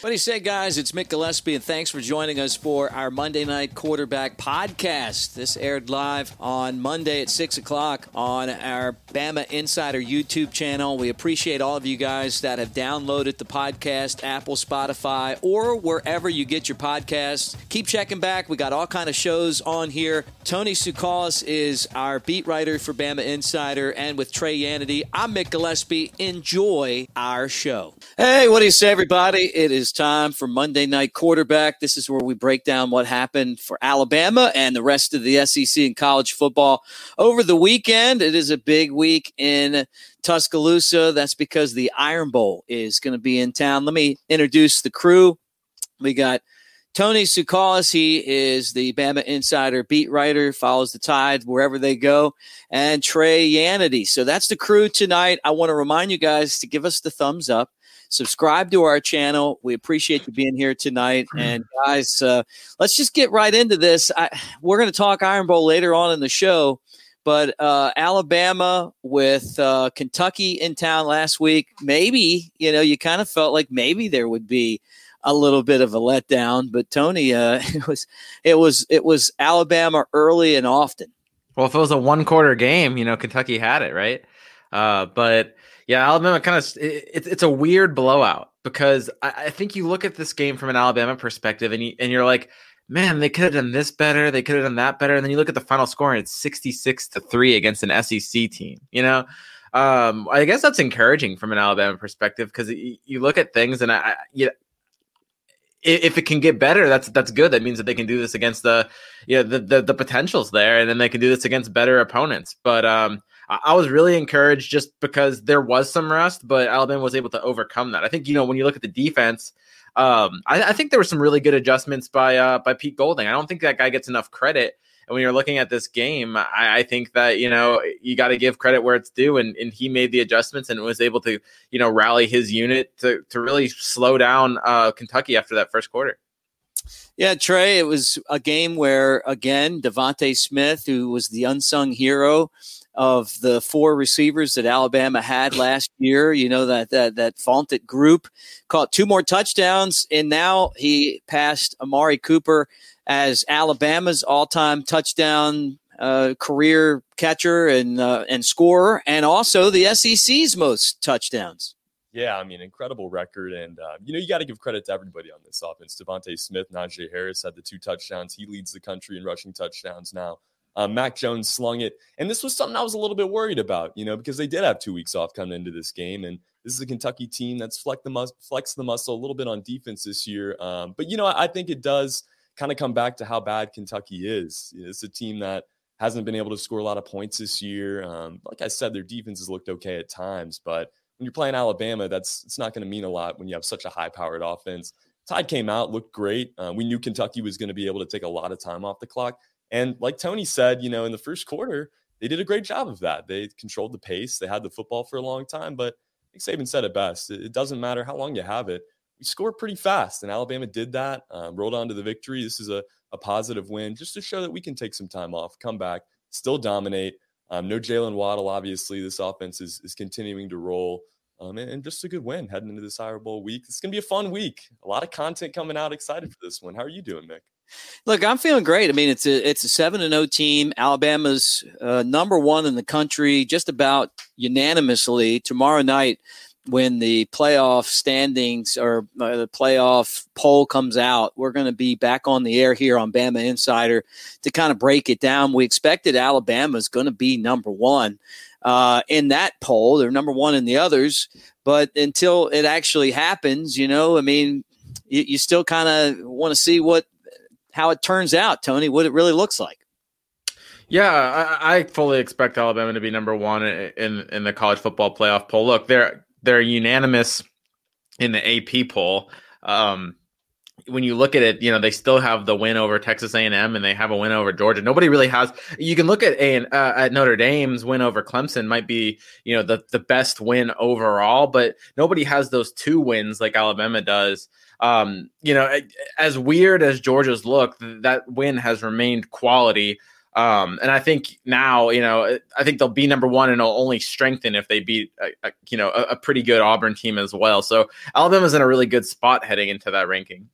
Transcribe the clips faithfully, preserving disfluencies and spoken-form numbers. What do you say, guys? It's Mick Gillespie, and thanks for joining us for our Monday Night Quarterback podcast. This aired live on Monday at six o'clock on our Bama Insider YouTube channel. We appreciate all of you guys that have downloaded the podcast, Apple, Spotify, or wherever you get your podcasts. Keep checking back. We got all kind of shows on here. Tony Tsoukalas is our beat writer for Bama Insider, and with Trey Yannity, I'm Mick Gillespie. Enjoy our show. Hey, what do you say, everybody? It is time for Monday Night Quarterback. This is where we break down what happened for Alabama and the rest of the S E C in college football over the weekend. It is a big week in Tuscaloosa. That's because the Iron Bowl is going to be in town. Let me introduce the crew. We got Tony Tsoukalas. He is the Bama Insider beat writer, follows the Tide wherever they go, and Trey Yannity. So that's the crew tonight. I want to remind you guys to give us the thumbs up. Subscribe to our channel. We appreciate you being here tonight. And, guys, uh, let's just get right into this. I, we're going to talk Iron Bowl later on in the show, but uh, Alabama with uh, Kentucky in town last week, maybe, you know, you kind of felt like maybe there would be a little bit of a letdown. But, Tony, uh, it was it was, it was Alabama early and often. Well, if it was a one-quarter game, you know, Kentucky had it, right? Uh, but – Yeah, Alabama kind of it, – it's a weird blowout because I, I think you look at this game from an Alabama perspective and, you, and you're like, man, they could have done this better. They could have done that better. And then you look at the final score and it's sixty-six to three against an S E C team. You know, um, I guess that's encouraging from an Alabama perspective because you, you look at things and I, you, if it can get better, that's that's good. That means that they can do this against the you know, the, the, the potential's there, and then they can do this against better opponents. But um, – I was really encouraged just because there was some rust, but Alabama was able to overcome that. I think, you know, when you look at the defense, um, I, I think there were some really good adjustments by uh, by Pete Golding. I don't think that guy gets enough credit. And when you're looking at this game, I, I think that, you know, you got to give credit where it's due. And, and he made the adjustments and was able to, you know, rally his unit to, to really slow down uh, Kentucky after that first quarter. Yeah, Trey, it was a game where, again, DeVonta Smith, who was the unsung hero of the four receivers that Alabama had last year, you know, that that that vaunted group, caught two more touchdowns, and now he passed Amari Cooper as Alabama's all-time touchdown uh, career catcher and uh, and scorer, and also the S E C's most touchdowns. Yeah, I mean, incredible record. And, uh, you know, you got to give credit to everybody on this offense. DeVonta Smith, Najee Harris had the two touchdowns. He leads the country in rushing touchdowns now. Uh, Mac Jones slung it. And this was something I was a little bit worried about, you know, because they did have two weeks off coming into this game. And this is a Kentucky team that's flexed the, mus- flexed the muscle a little bit on defense this year. Um, but, you know, I think it does kind of come back to how bad Kentucky is. It's a team that hasn't been able to score a lot of points this year. Um, like I said, their defense has looked okay at times, but when you're playing Alabama, that's it's not going to mean a lot when you have such a high-powered offense. Tide came out, looked great. Uh, we knew Kentucky was going to be able to take a lot of time off the clock. And like Tony said, you know, in the first quarter, they did a great job of that. They controlled the pace. They had the football for a long time. But I think Saban said it best. It, it doesn't matter how long you have it. We score pretty fast, and Alabama did that, um, rolled on to the victory. This is a, a positive win just to show that we can take some time off, come back, still dominate. Um, no Jalen Waddle, obviously. This offense is is continuing to roll. Um, and, and just a good win heading into this Iron Bowl week. It's going to be a fun week. A lot of content coming out. Excited for this one. How are you doing, Mick? Look, I'm feeling great. I mean, it's a it's a seven and oh team. Alabama's uh, number one in the country just about unanimously. Tomorrow night when the playoff standings or uh, the playoff poll comes out, we're going to be back on the air here on Bama Insider to kind of break it down. We expected Alabama's going to be number one uh, in that poll. They're number one in the others. But until it actually happens, you know, I mean, you, you still kind of want to see what how it turns out, Tony, what it really looks like. Yeah, I, I fully expect Alabama to be number one in in the college football playoff poll. Look, they're they're unanimous in the A P poll. Um, when you look at it, you know, they still have the win over Texas A and M and they have a win over Georgia. Nobody really has. You can look at a and uh, at Notre Dame's win over Clemson might be, you know, the, the best win overall, but nobody has those two wins like Alabama does. Um, you know, as weird as Georgia's look, that win has remained quality. Um, and I think now, you know, I think they'll be number one, and it'll only strengthen if they beat, a, a, you know, a, a pretty good Auburn team as well. So Alabama's in a really good spot heading into that ranking.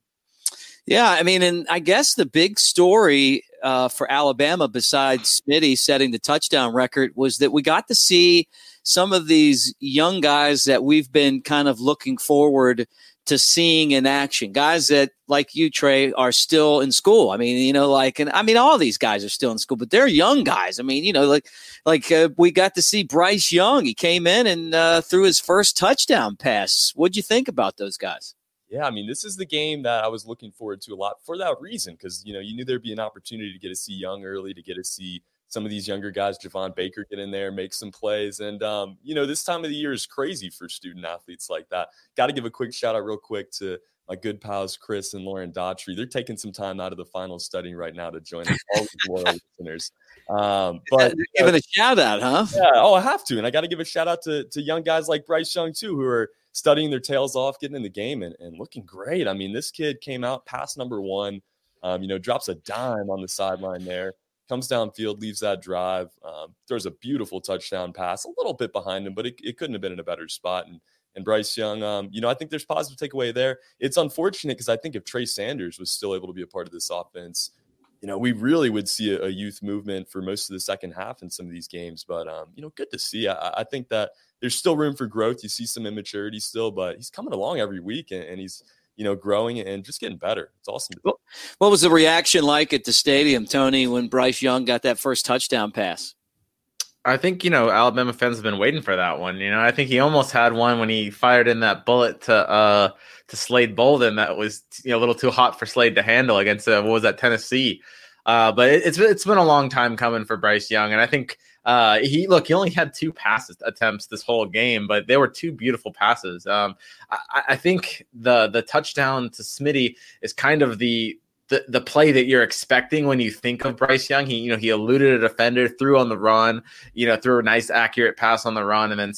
Yeah, I mean, and I guess the big story uh, for Alabama, besides Smitty setting the touchdown record, was that we got to see some of these young guys that we've been kind of looking forward to seeing in action. Guys that, like you, Trey, are still in school. I mean, you know, like, and I mean, all these guys are still in school, but they're young guys. I mean, you know, like, like uh, we got to see Bryce Young. He came in and uh, threw his first touchdown pass. What'd you think about those guys? Yeah, I mean, this is the game that I was looking forward to a lot for that reason, because, you know, you knew there'd be an opportunity to get to see Young early, to get to see some of these younger guys, Javon Baker, get in there, make some plays. And, um, you know, this time of the year is crazy for student athletes like that. Got to give a quick shout out real quick to my good pals, Chris and Lauren Daughtry. They're taking some time out of the final studying right now to join us, all the loyal listeners. Um, but yeah, giving know, a shout out, huh? Yeah. Oh, I have to. And I got to give a shout out to, to young guys like Bryce Young, too, who are studying their tails off, getting in the game, and, and looking great. I mean, this kid came out past number one, um, you know, drops a dime on the sideline there, comes downfield, leaves that drive, um, throws a beautiful touchdown pass, a little bit behind him, but it, it couldn't have been in a better spot. And and Bryce Young, um, you know, I think there's positive takeaway there. It's unfortunate because I think if Trey Sanders was still able to be a part of this offense, you know, we really would see a, a youth movement for most of the second half in some of these games. But, um, you know, good to see. I, I think that there's still room for growth. You see some immaturity still, but he's coming along every week, and, and he's, you know, growing and just getting better. It's awesome. What was the reaction like at the stadium, Tony, when Bryce Young got that first touchdown pass? I think, you know, Alabama fans have been waiting for that one. You know, I think he almost had one when he fired in that bullet to uh, to Slade Bolden that was, you know, a little too hot for Slade to handle against, uh, what was that, Tennessee. Uh, but it, it's it's been a long time coming for Bryce Young. And I think uh, he, look, he only had two pass attempts this whole game, but they were two beautiful passes. Um, I, I think the the touchdown to Smitty is kind of the, The, the play that you're expecting when you think of Bryce Young. He, you know, he eluded a defender, threw on the run, you know, threw a nice accurate pass on the run, and then,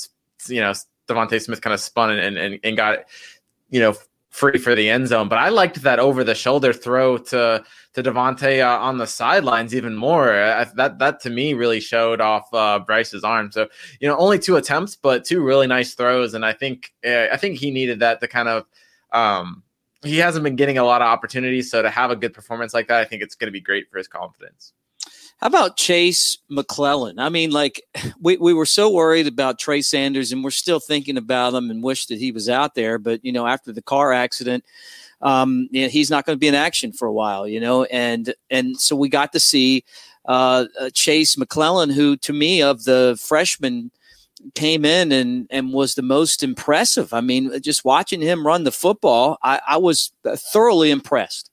you know, DeVonta Smith kind of spun and, and, and got, you know, free for the end zone. But I liked that over the shoulder throw to to DeVonta uh, on the sidelines even more. I, that that to me really showed off uh, Bryce's arm. So, you know, only two attempts, but two really nice throws, and I think uh, I think he needed that to kind of. Um, He hasn't been getting a lot of opportunities, so to have a good performance like that, I think it's going to be great for his confidence. How about Jase McClellan? I mean, like, we, we were so worried about Trey Sanders, and we're still thinking about him and wish that he was out there. But, you know, after the car accident, um, you know, he's not going to be in action for a while, you know. And and so we got to see uh, Jase McClellan, who, to me, of the freshmen, came in and, and was the most impressive. I mean, just watching him run the football, I, I was thoroughly impressed.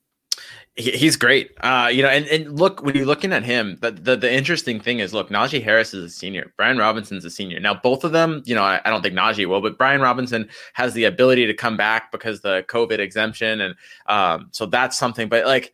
He, he's great. Uh, you know, and, and look, when you're looking at him, the, the, the interesting thing is, look, Najee Harris is a senior. Brian Robinson's a senior. Now, both of them, you know, I, I don't think Najee will, but Brian Robinson has the ability to come back because the COVID exemption. And um, so that's something. But, like,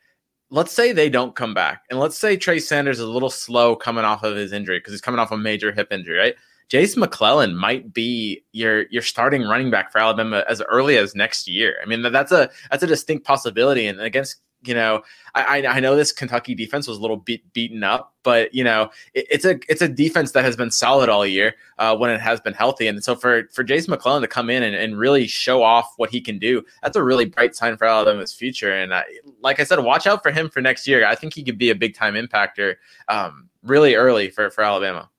let's say they don't come back. And let's say Trey Sanders is a little slow coming off of his injury because he's coming off a major hip injury, right? Jase McClellan might be your your starting running back for Alabama as early as next year. I mean, that's a that's a distinct possibility. And against, you know, I I know this Kentucky defense was a little beat, beaten up, but, you know, it, it's a it's a defense that has been solid all year uh, when it has been healthy. And so for for Jase McClellan to come in and, and really show off what he can do, that's a really bright sign for Alabama's future. And I, like I said, watch out for him for next year. I think he could be a big time impactor um, really early for for Alabama.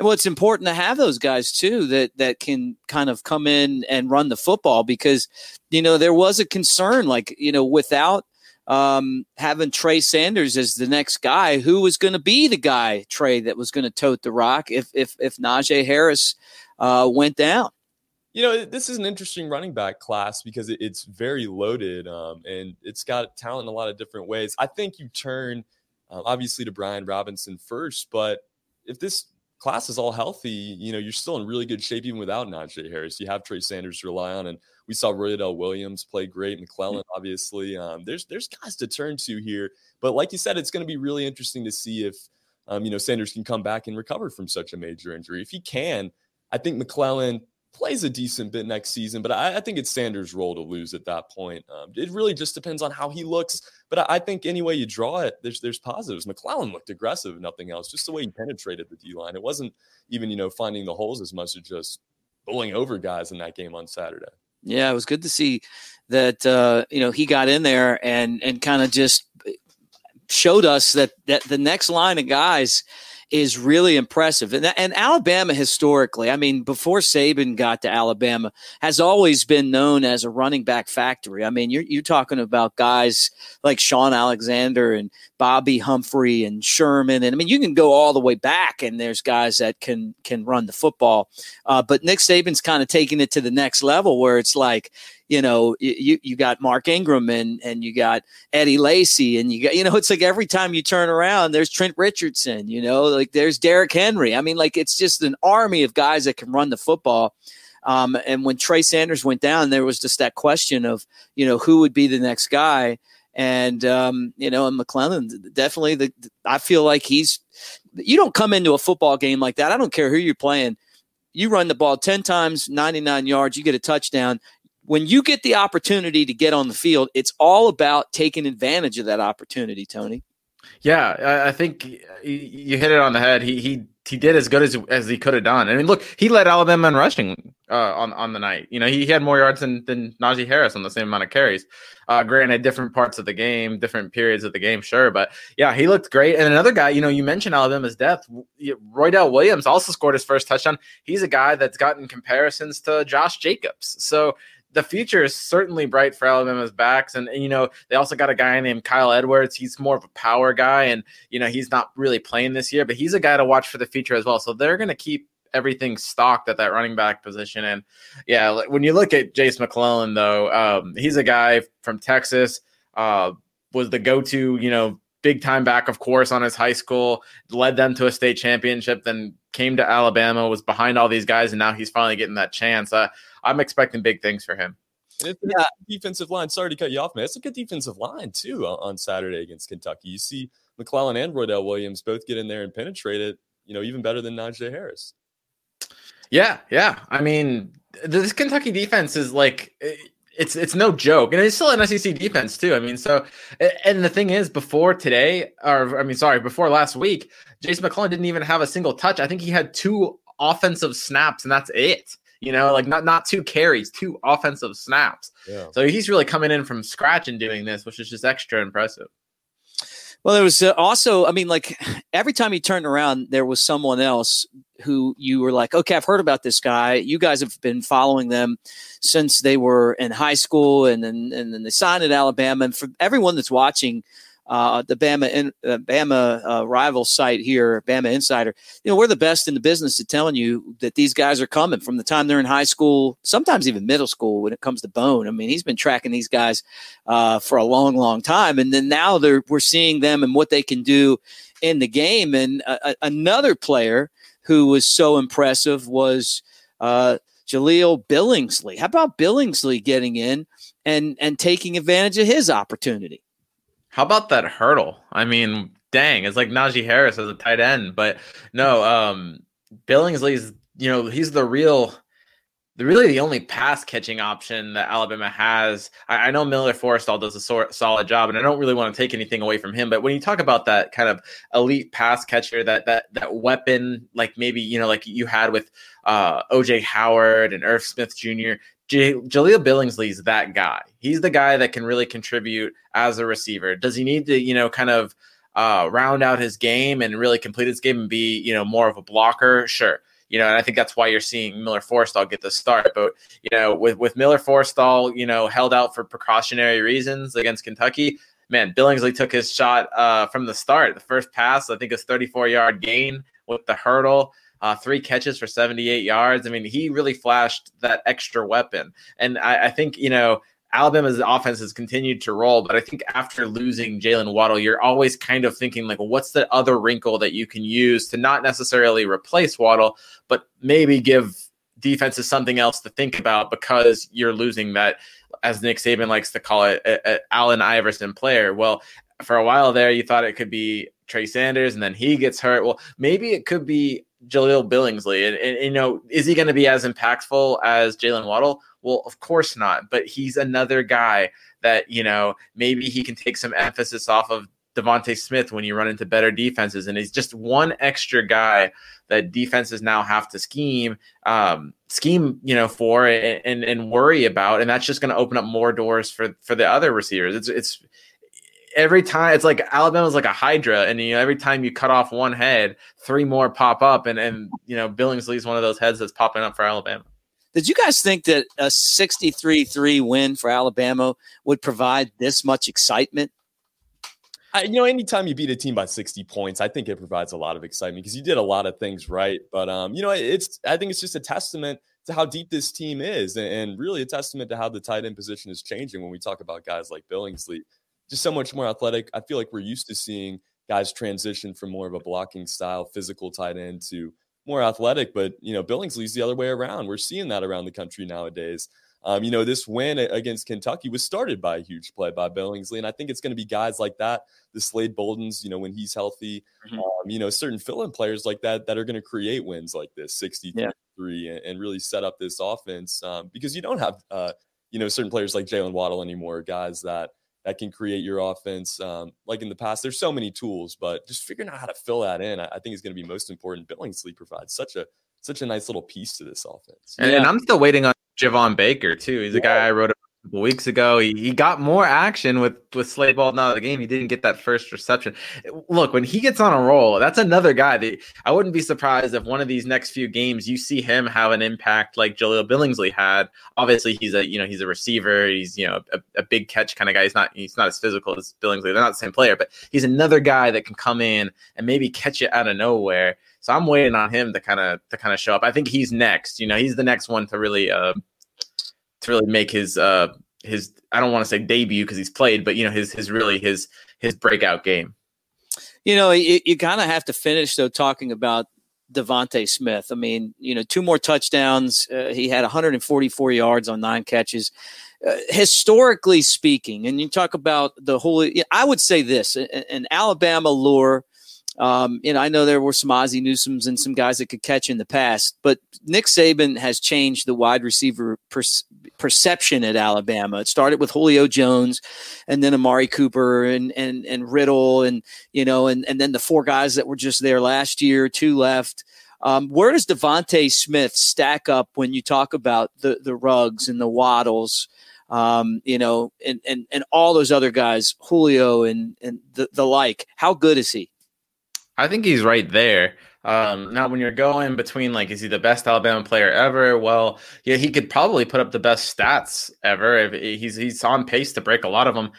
And well, it's important to have those guys, too, that that can kind of come in and run the football because, you know, there was a concern, like, you know, without um, having Trey Sanders as the next guy, who was going to be the guy, Trey, that was going to tote the rock if if if Najee Harris uh, went down? You know, this is an interesting running back class because it, it's very loaded um, and it's got talent in a lot of different ways. I think you turn, uh, obviously, to Brian Robinson first, but if this – class is all healthy, you know, you're still in really good shape even without Najee Harris. You have Trey Sanders to rely on, and we saw Roydell Williams play great, McClellan, obviously. Um, there's there's guys to turn to here, but like you said, it's going to be really interesting to see if, um, you know, Sanders can come back and recover from such a major injury. If he can, I think McClellan plays a decent bit next season, but I, I think it's Sanders' role to lose at that point. Um, it really just depends on how he looks, but I, I think any way you draw it, there's there's positives. McClellan looked aggressive, nothing else, just the way he penetrated the D-line. It wasn't even, you know, finding the holes as much as just bowling over guys in that game on Saturday. Yeah, it was good to see that, uh, you know, he got in there and and kind of just showed us that, that the next line of guys is really impressive. And, and Alabama historically, I mean, before Saban got to Alabama, has always been known as a running back factory. I mean, you're, you're talking about guys like Sean Alexander and Bobby Humphrey and Sherman. And I mean, you can go all the way back and there's guys that can, can run the football. Uh, but Nick Saban's kind of taking it to the next level where it's like, you know, you, you got Mark Ingram and, and you got Eddie Lacy and you got, you know, it's like every time you turn around, there's Trent Richardson, you know, like there's Derrick Henry. I mean, like it's just an army of guys that can run the football. Um, and when Trey Sanders went down, there was just that question of, you know, who would be the next guy. And, um, you know, and McClellan, definitely the, I feel like he's, you don't come into a football game like that. I don't care who you're playing. You run the ball ten times, ninety-nine yards, you get a touchdown. When you get the opportunity to get on the field, it's all about taking advantage of that opportunity, Tony. Yeah, I think you hit it on the head. He he he did as good as as he could have done. I mean, look, he led Alabama in rushing uh, on on the night. You know, he had more yards than, than Najee Harris on the same amount of carries. Uh, granted, different parts of the game, different periods of the game, sure, but yeah, he looked great. And another guy, you know, you mentioned Alabama's depth. Roydell Williams also scored his first touchdown. He's a guy that's gotten comparisons to Josh Jacobs. So the future is certainly bright for Alabama's backs. And, and, you know, they also got a guy named Kyle Edwards. He's more of a power guy. And, you know, he's not really playing this year, but he's a guy to watch for the future as well. So they're going to keep everything stocked at that running back position. And, yeah, when you look at Jase McClellan, though, um, he's a guy from Texas, uh, was the go-to, you know, big-time back, of course, on his high school, led them to a state championship, then came to Alabama, was behind all these guys, and now he's finally getting that chance. Uh, I'm expecting big things for him. It's yeah. Defensive line. Sorry to cut you off, man. It's a good defensive line, too, on Saturday against Kentucky. You see McClellan and Roydell Williams both get in there and penetrate it, you know, even better than Najee Harris. Yeah, yeah. I mean, this Kentucky defense is like – It's it's no joke, and it's still an S E C defense too. I mean, so and the thing is, before today, or I mean, sorry, before last week, Jase McClellan didn't even have a single touch. I think he had two offensive snaps, and that's it. You know, like not not two carries, two offensive snaps. Yeah. So he's really coming in from scratch and doing this, which is just extra impressive. Well, there was also, I mean, like every time you turned around, there was someone else who you were like, okay, I've heard about this guy. You guys have been following them since they were in high school, and then and then they signed at Alabama. And for everyone that's watching uh, the Bama in, uh, Bama uh, rival site here, Bama Insider, you know, we're the best in the business at telling you that these guys are coming from the time they're in high school, sometimes even middle school when it comes to Bone. I mean, he's been tracking these guys uh, for a long, long time. And then now they're, we're seeing them and what they can do in the game. And uh, another player who was so impressive was uh, Jahleel Billingsley. How about Billingsley getting in and, and taking advantage of his opportunity? How about that hurdle? I mean, dang, it's like Najee Harris as a tight end. But no, um, Billingsley's, you know, he's the real – really the only pass-catching option that Alabama has. I, I know Miller Forristall does a so- solid job, and I don't really want to take anything away from him, but when you talk about that kind of elite pass-catcher, that that that weapon, like maybe, you know, like you had with uh, O J Howard and Irv Smith Junior, J- Jahleel Billingsley's that guy. He's the guy that can really contribute as a receiver. Does he need to, you know, kind of uh, round out his game and really complete his game and be, you know, more of a blocker? Sure. You know, and I think that's why you're seeing Miller Forristall get the start. But, you know, with, with Miller Forristall, you know, held out for precautionary reasons against Kentucky, man, Billingsley took his shot uh, from the start. The first pass, I think his thirty-four-yard gain with the hurdle, uh, three catches for seventy-eight yards. I mean, he really flashed that extra weapon. And I, I think, you know, Alabama's offense has continued to roll, but I think after losing Jalen Waddle, you're always kind of thinking, like, well, what's the other wrinkle that you can use to not necessarily replace Waddle, but maybe give defenses something else to think about because you're losing that, as Nick Saban likes to call it, a, a Allen Iverson player. Well, for a while there, you thought it could be Trey Sanders, and then he gets hurt. Well, maybe it could be Jahleel Billingsley. And, and, you know, is he going to be as impactful as Jalen Waddle? Well, of course not. But he's another guy that, you know, maybe he can take some emphasis off of DeVonta Smith when you run into better defenses. And he's just one extra guy that defenses now have to scheme, um, scheme, you know, for and, and, and worry about. And that's just going to open up more doors for, for the other receivers. It's, it's, Every time it's like Alabama's like a hydra, and you know, every time you cut off one head, three more pop up, and and you know, Billingsley's one of those heads that's popping up for Alabama. Did you guys think that a sixty-three three win for Alabama would provide this much excitement? I, you know, anytime you beat a team by sixty points, I think it provides a lot of excitement because you did a lot of things right. But um, you know, it's I think it's just a testament to how deep this team is, and, and really a testament to how the tight end position is changing when we talk about guys like Billingsley. Just so much more athletic. I feel like we're used to seeing guys transition from more of a blocking style, physical tight end to more athletic. But, you know, Billingsley's the other way around. We're seeing that around the country nowadays. Um, you know, this win against Kentucky was started by a huge play by Billingsley. And I think it's going to be guys like that, the Slade Boldens, you know, when he's healthy, mm-hmm. um, you know, certain fill-in players like that, that are going to create wins like this, sixty-three three, yeah. and, and really set up this offense um, because you don't have, uh, you know, certain players like Jalen Waddle anymore, guys that, that can create your offense. Um, like in the past, there's so many tools, but just figuring out how to fill that in, I, I think is going to be most important. Billingsley provides such a such a nice little piece to this offense. And, yeah. and I'm still waiting on Javon Baker too. He's yeah. a guy I wrote a couple weeks ago. He, he got more action with with Slade Bolden out of the game. He didn't get that first reception. Look, when he gets on a roll, that's another guy that I wouldn't be surprised if one of these next few games you see him have an impact like Jahleel Billingsley had. Obviously, he's a you know he's a receiver. He's you know a, a big catch kind of guy. He's not he's not as physical as Billingsley. They're not the same player, but he's another guy that can come in and maybe catch it out of nowhere. So I'm waiting on him to kind of to kind of show up. I think he's next. You know, he's the next one to really. Uh, to really make his, uh, his, I don't want to say debut because he's played, but you know, his, his really his, his breakout game. You know, you, you kind of have to finish though, talking about DeVonta Smith. I mean, you know, two more touchdowns. Uh, he had one hundred forty-four yards on nine catches, uh, historically speaking. And you talk about the whole, I would say this, an Alabama lure. Um, and I know there were some Ozzie Newsoms and some guys that could catch in the past, but Nick Saban has changed the wide receiver per- perception at Alabama. It started with Julio Jones and then Amari Cooper and, and, and Riddle and, you know, and, and then the four guys that were just there last year, two left. Um, where does DeVonta Smith stack up when you talk about the, the Ruggs and the Waddles? Um, you know, and, and, and all those other guys, Julio and, and the, the like, how good is he? I think he's right there. Um, now, when you're going between, like, is he the best Alabama player ever? Well, yeah, he could probably put up the best stats ever. If he's he's on pace to break a lot of them.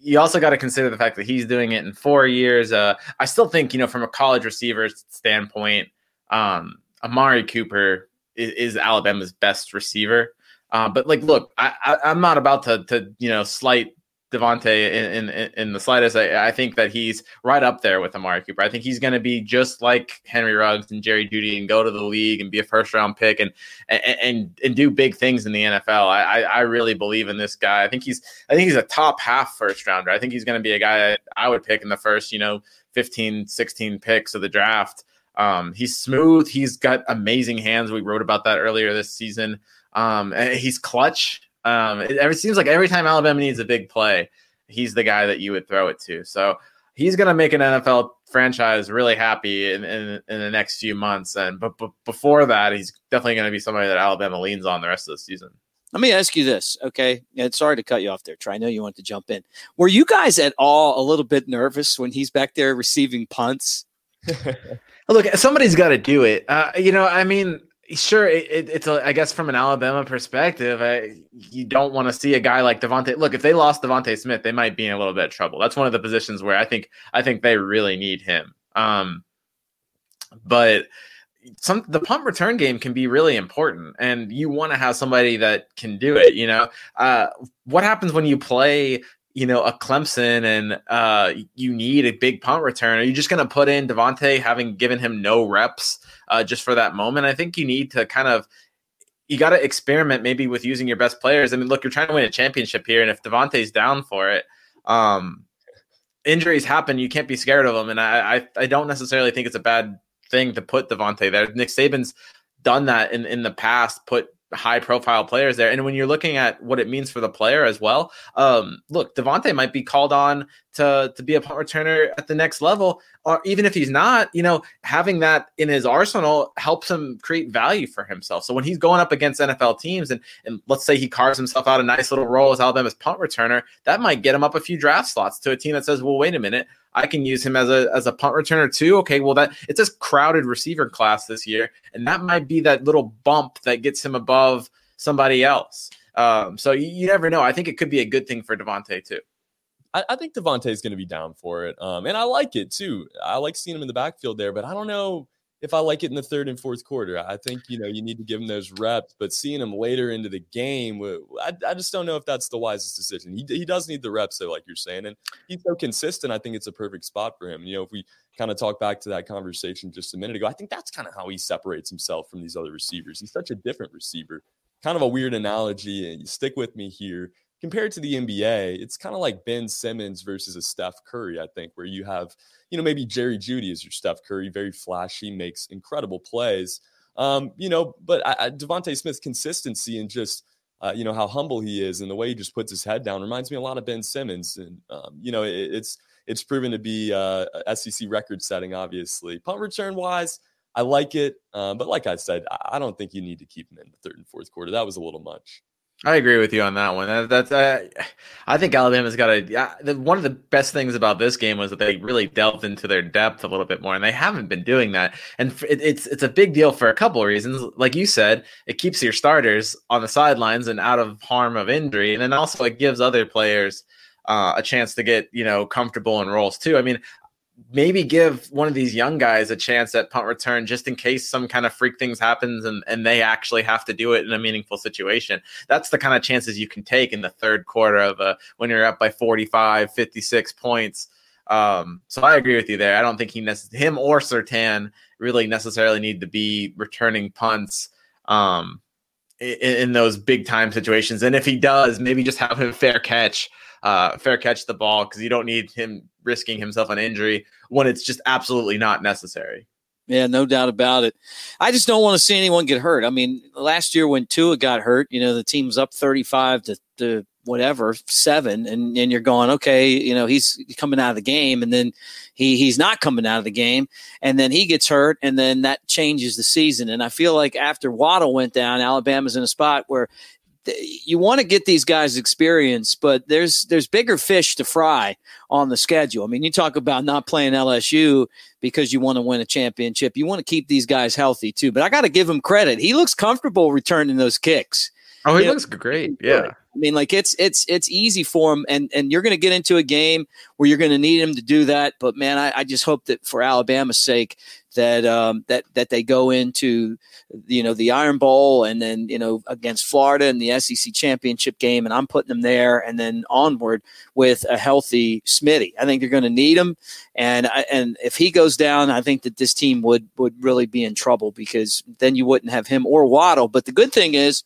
You also got to consider the fact that he's doing it in four years. Uh, I still think, you know, from a college receiver standpoint, um, Amari Cooper is, is Alabama's best receiver. Uh, but, like, look, I, I, I'm not about to, to you know, slight DeVonta in, in in the slightest. I, I think that he's right up there with Amari Cooper. I think he's going to be just like Henry Ruggs and Jerry Jeudy and go to the league and be a first round pick and and and, and do big things in the N F L. I, I really believe in this guy. I think he's I think he's a top half first rounder. I think he's going to be a guy I would pick in the first, you know, fifteen, sixteen picks of the draft. Um, he's smooth. He's got amazing hands. We wrote about that earlier this season. Um, and he's clutch. Um, it, it seems like every time Alabama needs a big play, he's the guy that you would throw it to. So he's going to make an N F L franchise really happy in, in, in the next few months. And but, but before that, he's definitely going to be somebody that Alabama leans on the rest of the season. Let me ask you this, okay? And sorry to cut you off there, Trey. I know you want to jump in. Were you guys at all a little bit nervous when he's back there receiving punts? Look, somebody's got to do it. Uh, you know, I mean – Sure, it, it, it's a, I guess from an Alabama perspective, I, you don't want to see a guy like DeVonta. Look, if they lost DeVonta Smith, they might be in a little bit of trouble. That's one of the positions where I think I think they really need him. Um, but some the punt return game can be really important, and you want to have somebody that can do it. You know, uh, what happens when you play? You know, a Clemson and uh, you need a big punt return. Are you just going to put in DeVonta having given him no reps uh, just for that moment? I think you need to kind of, you got to experiment maybe with using your best players. I mean, look, you're trying to win a championship here. And if DeVonta's down for it, um, injuries happen. You can't be scared of them. And I, I, I don't necessarily think it's a bad thing to put DeVonta there. Nick Saban's done that in, in the past, put high-profile players there. And when you're looking at what it means for the player as well, um, look, DeVonta might be called on to, to be a punt returner at the next level, or even if he's not, you know, having that in his arsenal helps him create value for himself. So when he's going up against N F L teams and, and let's say he carves himself out a nice little role as Alabama's punt returner, that might get him up a few draft slots to a team that says, well, wait a minute, I can use him as a as a punt returner too. Okay, well, that it's this crowded receiver class this year, and that might be that little bump that gets him above somebody else. Um, so you, you never know. I think it could be a good thing for DeVonta too. I, I think DeVonta is going to be down for it, um, and I like it too. I like seeing him in the backfield there, but I don't know if I like it in the third and fourth quarter. I think, you know, you need to give him those reps, but seeing him later into the game, I, I just don't know if that's the wisest decision. He, he does need the reps though, like you're saying, and he's so consistent. I think it's a perfect spot for him. You know, if we kind of talk back to that conversation just a minute ago, I think that's kind of how he separates himself from these other receivers. He's such a different receiver, kind of a weird analogy, and you stick with me here. Compared to the N B A, it's kind of like Ben Simmons versus a Steph Curry, I think, where you have, you know, maybe Jerry Jeudy is your Steph Curry, very flashy, makes incredible plays, um, you know, but I, I, DeVonta Smith's consistency and just, uh, you know, how humble he is and the way he just puts his head down reminds me a lot of Ben Simmons. And, um, you know, it, it's it's proven to be uh, S E C record setting, obviously. Punt return wise, I like it. Uh, but like I said, I, I don't think you need to keep him in the third and fourth quarter. That was a little much. I agree with you on that one. That, that's uh, I think Alabama's got a uh, – one of the best things about this game was that they really delved into their depth a little bit more, and they haven't been doing that. And it, it's it's a big deal for a couple of reasons. Like you said, it keeps your starters on the sidelines and out of harm of injury, and then also it gives other players uh, a chance to get, you know, comfortable in roles too. I mean, maybe give one of these young guys a chance at punt return just in case some kind of freak things happens and, and they actually have to do it in a meaningful situation. That's the kind of chances you can take in the third quarter of a, when you're up by forty-five, fifty-six points. Um, so I agree with you there. I don't think he necess- him or Surtain really necessarily need to be returning punts um, in, in those big time situations. And if he does, maybe just have him fair catch. Uh, fair catch the ball, because you don't need him risking himself an injury when it's just absolutely not necessary. Yeah, no doubt about it. I just don't want to see anyone get hurt. I mean, last year when Tua got hurt, you know, the team's up thirty-five to, to whatever, seven, and, and you're going, okay, you know, he's coming out of the game, and then he he's not coming out of the game, and then he gets hurt, and then that changes the season. And I feel like after Waddle went down, Alabama's in a spot where – you want to get these guys experience, but there's there's bigger fish to fry on the schedule. I mean, you talk about not playing L S U because you want to win a championship. You want to keep these guys healthy too. But I got to give him credit; he looks comfortable returning those kicks. Oh, he you looks know, great. Yeah, I mean, like it's it's it's easy for him, and and you're going to get into a game where you're going to need him to do that. But man, I, I just hope that for Alabama's sake that um, that that they go into, you know, the Iron Bowl, and then, you know, against Florida in the S E C championship game, and I'm putting them there, and then onward with a healthy Smitty. I think they're going to need him, and I, and if he goes down, I think that this team would would really be in trouble, because then you wouldn't have him or Waddle. But the good thing is,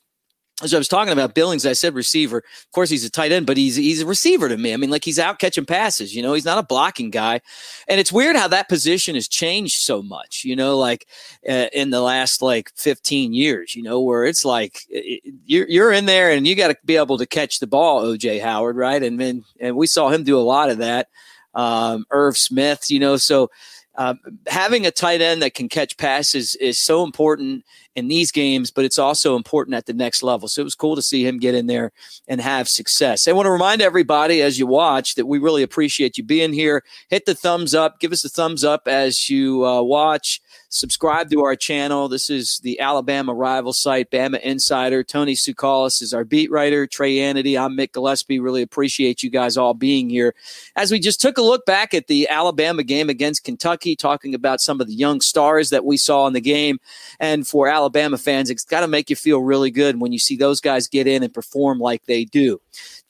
as I was talking about Billings, I said receiver. Of course, he's a tight end, but he's he's a receiver to me. I mean, like, he's out catching passes. You know, he's not a blocking guy. And it's weird how that position has changed so much, you know, like uh, in the last, like, fifteen years, you know, where it's like it, you're, you're in there and you got to be able to catch the ball, O J Howard, right? And then and we saw him do a lot of that. Um, Irv Smith, you know, so – Uh, having a tight end that can catch passes is, is so important in these games, but it's also important at the next level. So it was cool to see him get in there and have success. I want to remind everybody as you watch that we really appreciate you being here. Hit the thumbs up. Give us a thumbs up as you uh, watch. Subscribe to our channel. This is the Alabama rival site, Bama Insider. Tony Tsoukalas is our beat writer. Trey Yannity. I'm Mick Gillespie. Really appreciate you guys all being here. As we just took a look back at the Alabama game against Kentucky, talking about some of the young stars that we saw in the game. And for Alabama fans, it's got to make you feel really good when you see those guys get in and perform like they do.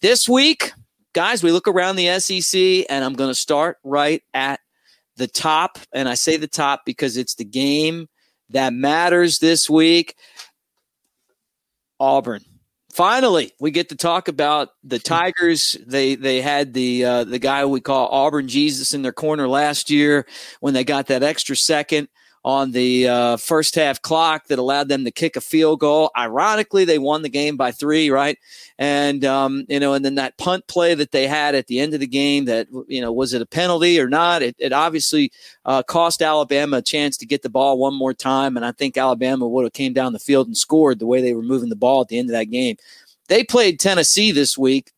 This week, guys, we look around the S E C, and I'm going to start right at the top. And I say the top because it's the game that matters this week. Auburn. Finally, we get to talk about the Tigers. They they had the uh, the guy we call Auburn Jesus in their corner last year when they got that extra second on the uh, first half clock that allowed them to kick a field goal. Ironically, they won the game by three, right? And, um, you know, and then that punt play that they had at the end of the game that, you know, was it a penalty or not? It, it obviously uh, cost Alabama a chance to get the ball one more time. And I think Alabama would have came down the field and scored the way they were moving the ball at the end of that game. They played Tennessee this week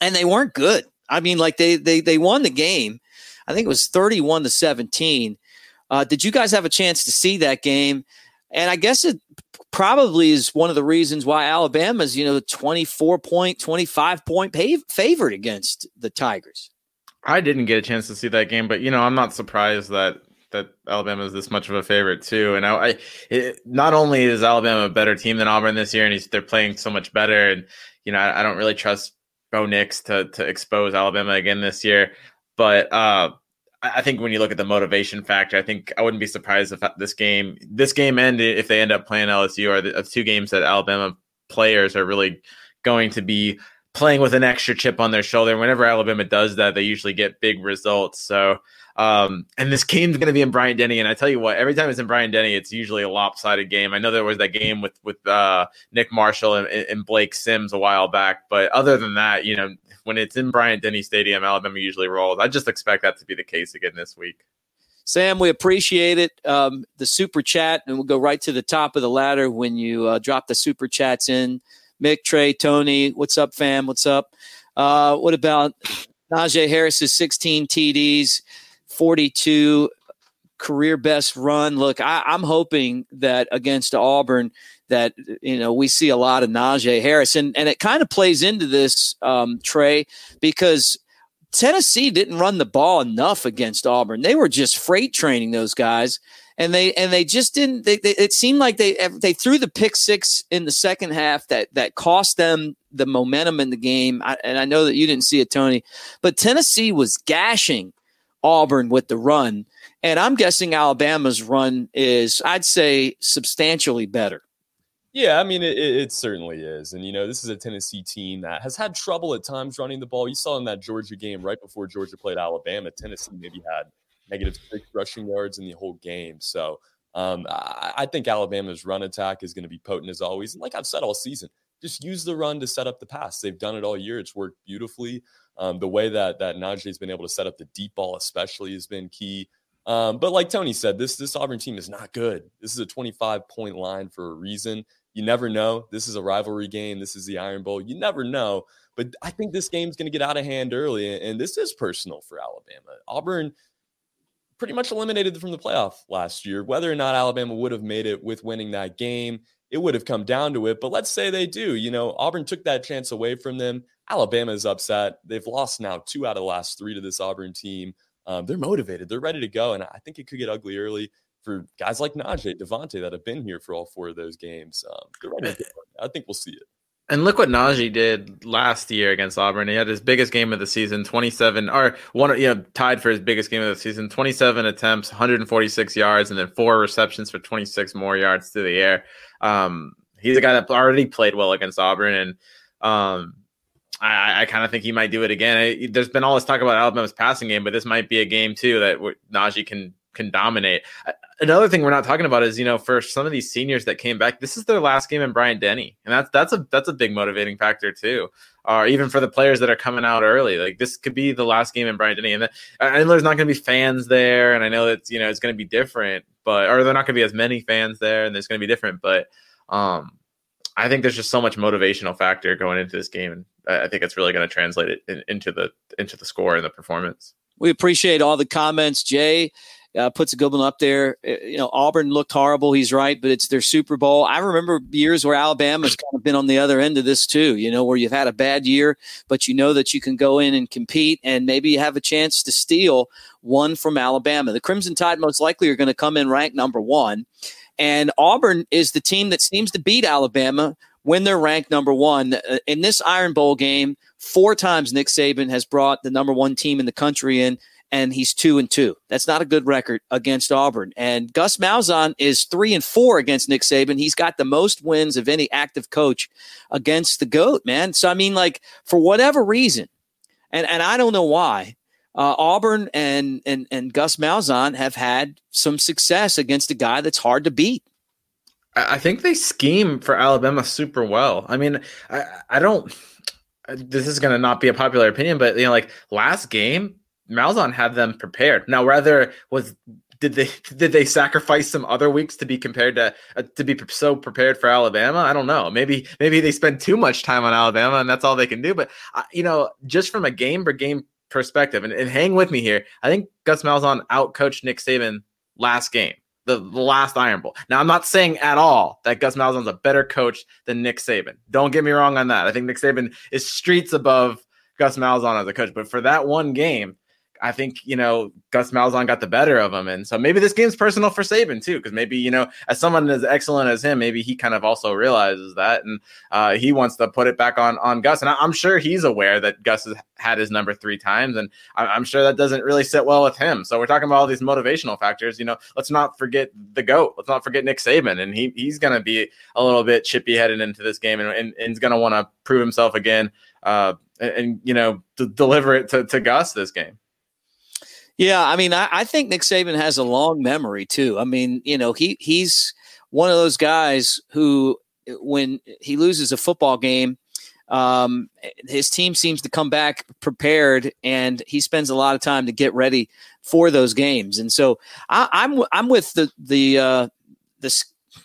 and they weren't good. I mean, like they, they, they won the game. I think it was thirty-one to seventeen. Uh, did you guys have a chance to see that game? And I guess it probably is one of the reasons why Alabama's, you know, the twenty-four point, twenty-five point pav- favorite against the Tigers. I didn't get a chance to see that game, but, you know, I'm not surprised that that Alabama is this much of a favorite too. And I, I it, not only is Alabama a better team than Auburn this year, and he's, they're playing so much better. And, you know, I, I don't really trust Bo Nix to, to expose Alabama again this year. But uh, I think when you look at the motivation factor, I think I wouldn't be surprised if this game, this game ended, if they end up playing L S U, or the of two games that Alabama players are really going to be playing with an extra chip on their shoulder. Whenever Alabama does that, they usually get big results. So, um, and this game's going to be in Bryant-Denny. And I tell you what, every time it's in Bryant-Denny, it's usually a lopsided game. I know there was that game with with uh, Nick Marshall and, and Blake Sims a while back, but other than that, you know, when it's in Bryant-Denny Stadium, Alabama usually rolls. I just expect that to be the case again this week. Sam, we appreciate it. Um, the super chat, and we'll go right to the top of the ladder when you uh, drop the super chats in. Mick, Trey, Tony, what's up, fam? What's up? Uh, what about Najee Harris's sixteen T Ds, forty-two career best run? Look, I, I'm hoping that against Auburn that, you know, we see a lot of Najee Harris. And, and it kind of plays into this, um, Trey, because Tennessee didn't run the ball enough against Auburn. They were just freight training those guys. And they and they just didn't they, – they, it seemed like they they threw the pick six in the second half that, that cost them the momentum in the game. I, and I know that you didn't see it, Tony. But Tennessee was gashing Auburn with the run. And I'm guessing Alabama's run is, I'd say, substantially better. Yeah, I mean, it, it certainly is. And, you know, this is a Tennessee team that has had trouble at times running the ball. You saw in that Georgia game right before Georgia played Alabama, Tennessee maybe had negative six rushing yards in the whole game. So um, I, I think Alabama's run attack is going to be potent as always. And like I've said all season, just use the run to set up the pass. They've done it all year. It's worked beautifully. Um, the way that, that Najee's been able to set up the deep ball especially has been key. Um, but like Tony said, this, this Auburn team is not good. This is a twenty-five point line for a reason. You never know. This is a rivalry game. This is the Iron Bowl. You never know. But I think this game's going to get out of hand early, and this is personal for Alabama. Auburn pretty much eliminated from the playoff last year. Whether or not Alabama would have made it with winning that game, it would have come down to it. But let's say they do. You know, Auburn took that chance away from them. Alabama is upset. They've lost now two out of the last three to this Auburn team. Um, they're motivated. They're ready to go, and I think it could get ugly early for guys like Najee, DeVonta, that have been here for all four of those games. Um, I think we'll see it. And look what Najee did last year against Auburn. He had his biggest game of the season, twenty-seven, or one, you know, tied for his biggest game of the season, twenty-seven attempts, one hundred forty-six yards, and then four receptions for twenty-six more yards through the air. Um, he's a guy that already played well against Auburn, and um, I, I kind of think he might do it again. I, there's been all this talk about Alabama's passing game, but this might be a game too that w- Najee can can dominate. I, Another thing we're not talking about is, you know, for some of these seniors that came back, this is their last game in Bryant-Denny, and that's that's a that's a big motivating factor too. Or uh, even for the players that are coming out early, like this could be the last game in Bryant-Denny, and I know there's not going to be fans there, and I know that, you know, it's going to be different, but or they're not going to be as many fans there, and there's going to be different. But um, I think there's just so much motivational factor going into this game, and I think it's really going to translate it in, into the into the score and the performance. We appreciate all the comments, Jay. Uh, puts a good one up there. You know, Auburn looked horrible. He's right, but it's their Super Bowl. I remember years where Alabama's kind of been on the other end of this too, you know, where you've had a bad year, but you know that you can go in and compete and maybe have a chance to steal one from Alabama. The Crimson Tide most likely are going to come in ranked number one, and Auburn is the team that seems to beat Alabama when they're ranked number one. In this Iron Bowl game, four times Nick Saban has brought the number one team in the country in, and he's two and two. That's not a good record against Auburn. And Gus Malzahn is three and four against Nick Saban. He's got the most wins of any active coach against the GOAT, man. So, I mean, like, for whatever reason, and, and I don't know why, uh, Auburn and and and Gus Malzahn have had some success against a guy that's hard to beat. I think they scheme for Alabama super well. I mean, I, I don't – this is going to not be a popular opinion, but, you know, like last game, Malzahn had them prepared. Now, rather was did they did they sacrifice some other weeks to be compared to uh, to be so prepared for Alabama? I don't know. Maybe maybe they spend too much time on Alabama and that's all they can do. But, uh, you know, just from a game per game perspective, and, and hang with me here, I think Gus Malzahn outcoached Nick Saban last game. The, the last Iron Bowl. Now, I'm not saying at all that Gus Malzahn's a better coach than Nick Saban. Don't get me wrong on that. I think Nick Saban is streets above Gus Malzahn as a coach. But for that one game, I think, you know, Gus Malzahn got the better of him. And so maybe this game's personal for Saban, too, because maybe, you know, as someone as excellent as him, maybe he kind of also realizes that. And uh, he wants to put it back on, on Gus. And I, I'm sure he's aware that Gus has had his number three times. And I, I'm sure that doesn't really sit well with him. So we're talking about all these motivational factors. You know, let's not forget the GOAT. Let's not forget Nick Saban. And he he's going to be a little bit chippy headed into this game and, and, and is going to want to prove himself again uh, and, and, you know, d- deliver it to, to Gus this game. Yeah, I mean, I, I think Nick Saban has a long memory, too. I mean, you know, he he's one of those guys who, when he loses a football game, um, his team seems to come back prepared, and he spends a lot of time to get ready for those games. And so I, I'm I'm with the the uh, the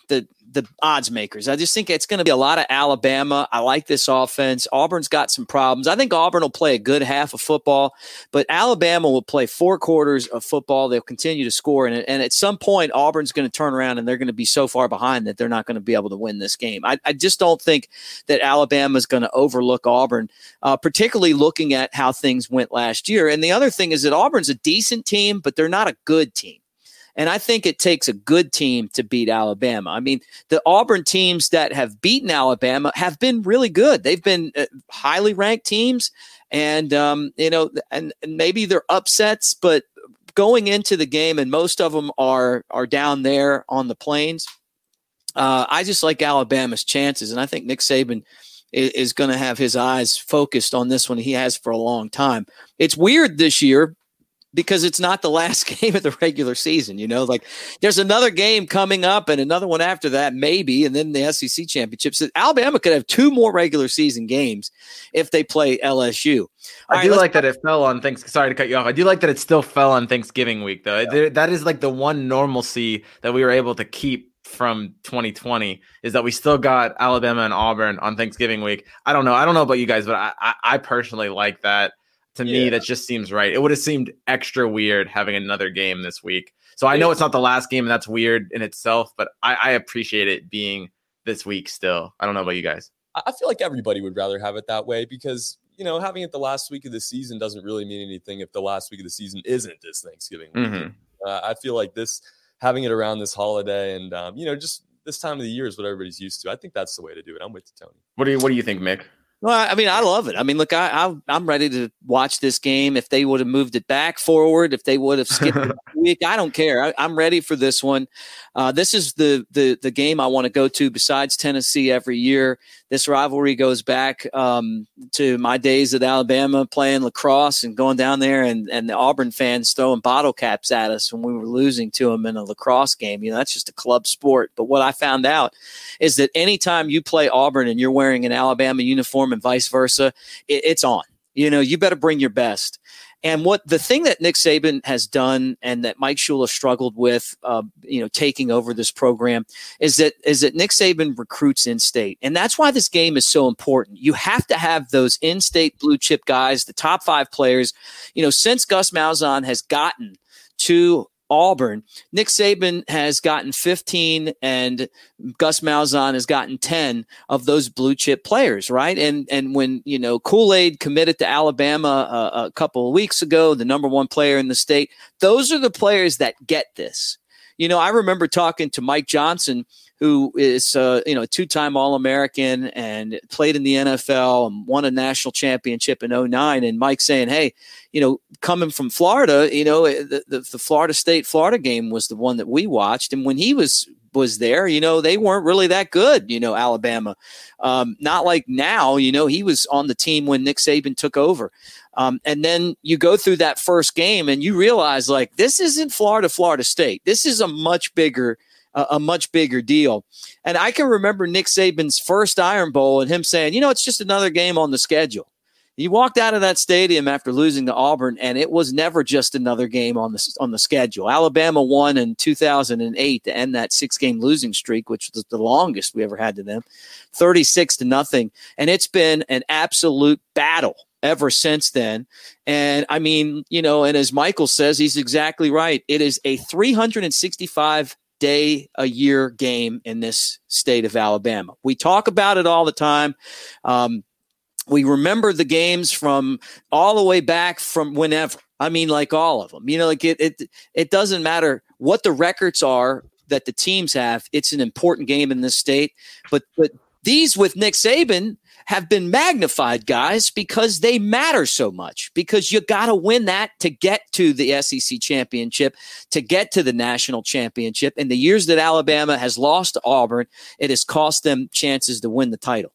the the odds makers. I just think it's going to be a lot of Alabama. I like this offense. Auburn's got some problems. I think Auburn will play a good half of football, but Alabama will play four quarters of football. They'll continue to score. And, and at some point, Auburn's going to turn around and they're going to be so far behind that they're not going to be able to win this game. I, I just don't think that Alabama is going to overlook Auburn, uh, particularly looking at how things went last year. And the other thing is that Auburn's a decent team, but they're not a good team. And I think it takes a good team to beat Alabama. I mean, the Auburn teams that have beaten Alabama have been really good. They've been uh, highly ranked teams, and um, you know, and, and maybe they're upsets. But going into the game, and most of them are are down there on the plains. Uh, I just like Alabama's chances, and I think Nick Saban is, is going to have his eyes focused on this one. He has for a long time. It's weird this year, because it's not the last game of the regular season, you know, like there's another game coming up and another one after that, maybe, and then the S E C championships. Alabama could have two more regular season games if they play L S U. All I right, do like that it fell on Thanksgiving. Sorry to cut you off. I do like that it still fell on Thanksgiving week, though. Yeah. There, that is like the one normalcy that we were able to keep from twenty twenty is that we still got Alabama and Auburn on Thanksgiving week. I don't know. I don't know about you guys, but I, I, I personally like that. To me, yeah. That just seems right. It would have seemed extra weird having another game this week. So I know it's not the last game, and that's weird in itself, but I, I appreciate it being this week still. I don't know about you guys. I feel like everybody would rather have it that way because, you know, having it the last week of the season doesn't really mean anything if the last week of the season isn't this Thanksgiving week. Mm-hmm. Uh, I feel like this having it around this holiday and, um, you know, just this time of the year is what everybody's used to. I think that's the way to do it. I'm with you, Tony. What do you, what do you think, Mick? Well, I mean, I love it. I mean, look, I, I, I'm ready to watch this game. If they would have moved it back forward, if they would have skipped it week, I don't care. I, I'm ready for this one. Uh, this is the the the game I want to go to besides Tennessee every year. This rivalry goes back um, to my days at Alabama playing lacrosse and going down there and, and the Auburn fans throwing bottle caps at us when we were losing to them in a lacrosse game. You know, that's just a club sport. But what I found out is that anytime you play Auburn and you're wearing an Alabama uniform and vice versa, it, it's on. You know, you better bring your best. And what the thing that Nick Saban has done and that Mike Shula struggled with, uh, you know, taking over this program is that is that Nick Saban recruits in-state. And that's why this game is so important. You have to have those in-state blue chip guys, the top five players. You know, since Gus Malzahn has gotten to Auburn, Nick Saban has gotten fifteen and Gus Malzahn has gotten ten of those blue chip players, right? And and when, you know, Kool-Aid committed to Alabama uh, a couple of weeks ago, the number one player in the state, those are the players that get this. You know, I remember talking to Mike Johnson, who is, uh, you know, a two-time All-American and played in the N F L and won a national championship in oh nine. And Mike saying, hey, you know, coming from Florida, you know, the, the, the Florida State-Florida game was the one that we watched. And when he was was there, you know, they weren't really that good, you know, Alabama. Um, not like now, you know, he was on the team when Nick Saban took over. Um, and then you go through that first game and you realize, like, this isn't Florida, Florida State. This is a much bigger uh, a much bigger deal. And I can remember Nick Saban's first Iron Bowl and him saying, you know, it's just another game on the schedule. He walked out of that stadium after losing to Auburn, and it was never just another game on the on the schedule. Alabama won in two thousand eight to end that six-game losing streak, which was the longest we ever had to them, thirty-six to nothing. And it's been an absolute battle ever since then. And, I mean, you know, and as Michael says, he's exactly right. It is a three hundred sixty-five day a year game in this state of Alabama. We talk about it all the time. Um We remember the games from all the way back from whenever. I mean, like all of them. You know, like it it, it doesn't matter what the records are that the teams have. It's an important game in this state. But but these with Nick Saban have been magnified, guys, because they matter so much. Because you got to win that to get to the S E C championship, to get to the national championship. In the years that Alabama has lost to Auburn, it has cost them chances to win the title.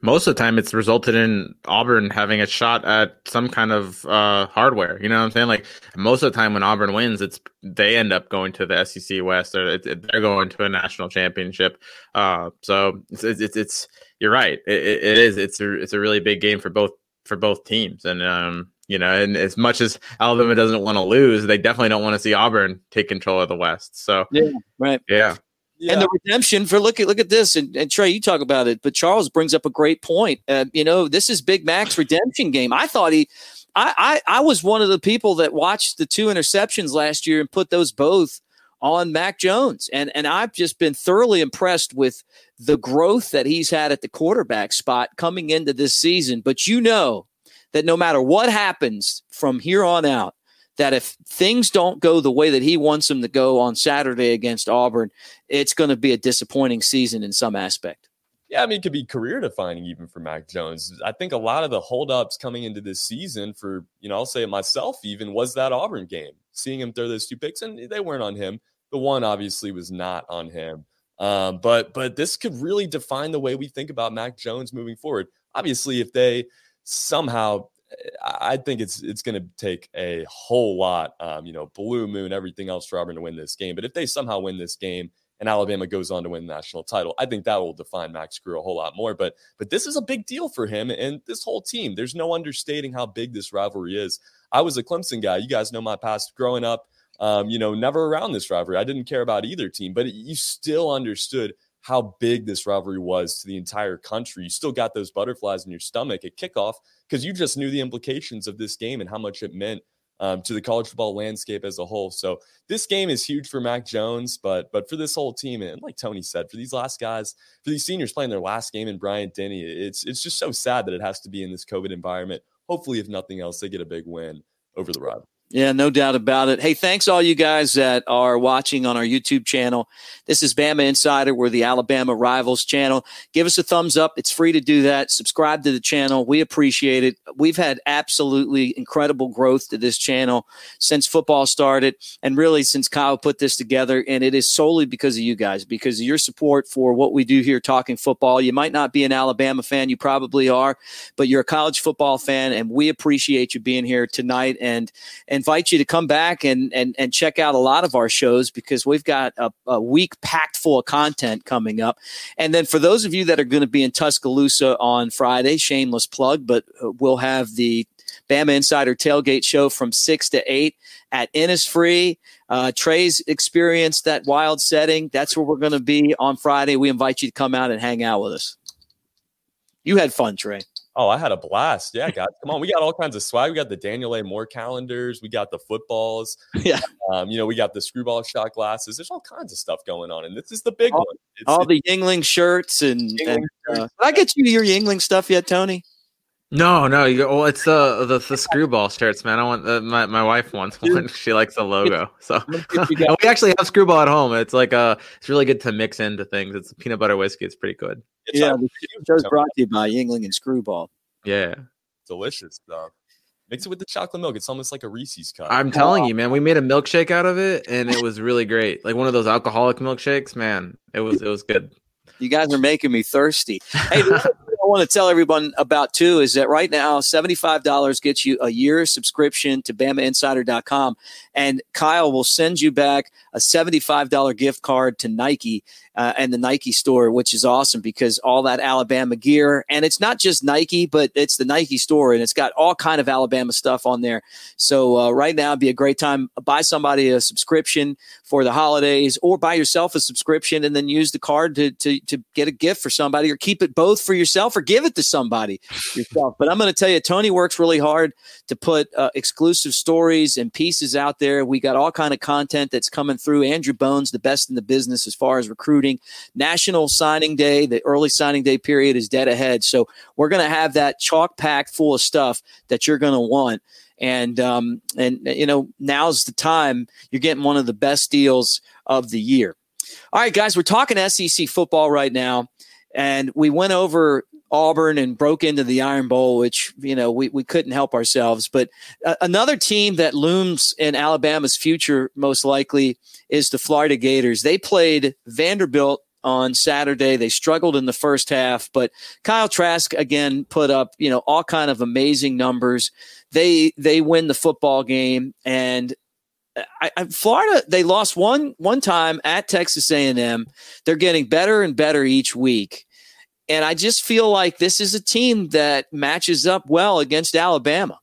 Most of the time, it's resulted in Auburn having a shot at some kind of uh, hardware. You know what I'm saying? Like, most of the time when Auburn wins, it's they end up going to the S E C West, or it, it, they're going to a national championship. Uh, so it's, it's it's you're right. It, it, it is. It's a it's a really big game for both for both teams. And um, you know, and as much as Alabama doesn't want to lose, they definitely don't want to see Auburn take control of the West. So yeah, right, yeah. Yeah. And the redemption for look at look at this, and, and Trey, you talk about it, but Charles brings up a great point. Uh, you know, this is Big Mac's redemption game. I thought he, I, I, I was one of the people that watched the two interceptions last year and put those both on Mac Jones, and and I've just been thoroughly impressed with the growth that he's had at the quarterback spot coming into this season. But you know that no matter what happens from here on out, that if things don't go the way that he wants them to go on Saturday against Auburn, it's going to be a disappointing season in some aspect. Yeah, I mean, it could be career-defining even for Mac Jones. I think a lot of the holdups coming into this season for, you know, I'll say it myself even, was that Auburn game. Seeing him throw those two picks, and they weren't on him. The one obviously was not on him. Um, but but this could really define the way we think about Mac Jones moving forward. Obviously, if they somehow – I think it's it's going to take a whole lot, um, you know, blue moon, everything else for Auburn to win this game. But if they somehow win this game and Alabama goes on to win the national title, I think that will define Max Crew a whole lot more. But but this is a big deal for him and this whole team. There's no understating how big this rivalry is. I was a Clemson guy. You guys know my past growing up, um, you know, never around this rivalry. I didn't care about either team, but it, you still understood how big this rivalry was to the entire country. You still got those butterflies in your stomach at kickoff because you just knew the implications of this game and how much it meant um, to the college football landscape as a whole. So this game is huge for Mac Jones, but but for this whole team, and like Tony said, for these last guys, for these seniors playing their last game in Bryant Denny, it's it's just so sad that it has to be in this COVID environment. Hopefully, if nothing else, they get a big win over the rival. Yeah, no doubt about it. Hey, thanks all you guys that are watching on our YouTube channel. This is Bama Insider. We're the Alabama Rivals channel. Give us a thumbs up. It's free to do that. Subscribe to the channel. We appreciate it. We've had absolutely incredible growth to this channel since football started and really since Kyle put this together. And it is solely because of you guys, because of your support for what we do here talking football. You might not be an Alabama fan. You probably are, but you're a college football fan, and we appreciate you being here tonight and and invite you to come back and, and, and check out a lot of our shows because we've got a, a week packed full of content coming up. And then for those of you that are going to be in Tuscaloosa on Friday, shameless plug, but we'll have the Bama Insider Tailgate Show from six to eight at Innisfree. Uh, Trey's experienced that wild setting. That's where we're going to be on Friday. We invite you to come out and hang out with us. You had fun, Trey. Oh, I had a blast. Yeah, guys. Come on. We got all kinds of swag. We got the Daniel A. Moore calendars. We got the footballs. Yeah. Um, you know, we got the screwball shot glasses. There's all kinds of stuff going on. And this is the big all, one. It's, all it's, the Yingling shirts. And, Yingling and uh, shirts. Did I get you your Yingling stuff yet, Tony? No, no. You, well, it's uh, the, the screwball shirts, man. I want uh, my, my wife wants one. She likes the logo. So we actually have screwball at home. It's like uh, it's really good to mix into things. It's peanut butter whiskey. It's pretty good. It's yeah, the show's brought to you by Yingling and Screwball. Yeah. Delicious stuff. Mix it with the chocolate milk. It's almost like a Reese's cup. I'm telling you, man, we made a milkshake out of it, and it was really great. Like one of those alcoholic milkshakes, man. It was it was good. You guys are making me thirsty. Hey, the thing I want to tell everyone about, too, is that right now seventy-five dollars gets you a year subscription to Bama Insider dot com, and Kyle will send you back a seventy-five dollars gift card to Nike uh, and the Nike store, which is awesome because all that Alabama gear, and it's not just Nike, but it's the Nike store, and it's got all kind of Alabama stuff on there. So uh, right now would be a great time. Buy somebody a subscription for the holidays or buy yourself a subscription and then use the card to to to get a gift for somebody, or keep it both for yourself or give it to somebody yourself. But I'm going to tell you, Tony works really hard to put uh, exclusive stories and pieces out there. We got all kind of content that's coming through. Andrew Bones, the best in the business as far as recruiting. National Signing Day, the early signing day period is dead ahead. So we're going to have that chalk pack full of stuff that you're going to want. And, um, and you know, now's the time. You're getting one of the best deals of the year. All right, guys, we're talking S E C football right now, and we went over Auburn and broke into the Iron Bowl, which, you know, we, we couldn't help ourselves. But uh, another team that looms in Alabama's future most likely is the Florida Gators. They played Vanderbilt on Saturday. They struggled in the first half, but Kyle Trask again put up, you know, all kind of amazing numbers. They they win the football game, and I, I, Florida, they lost one one time at Texas A and M. They're getting better and better each week. And I just feel like this is a team that matches up well against Alabama.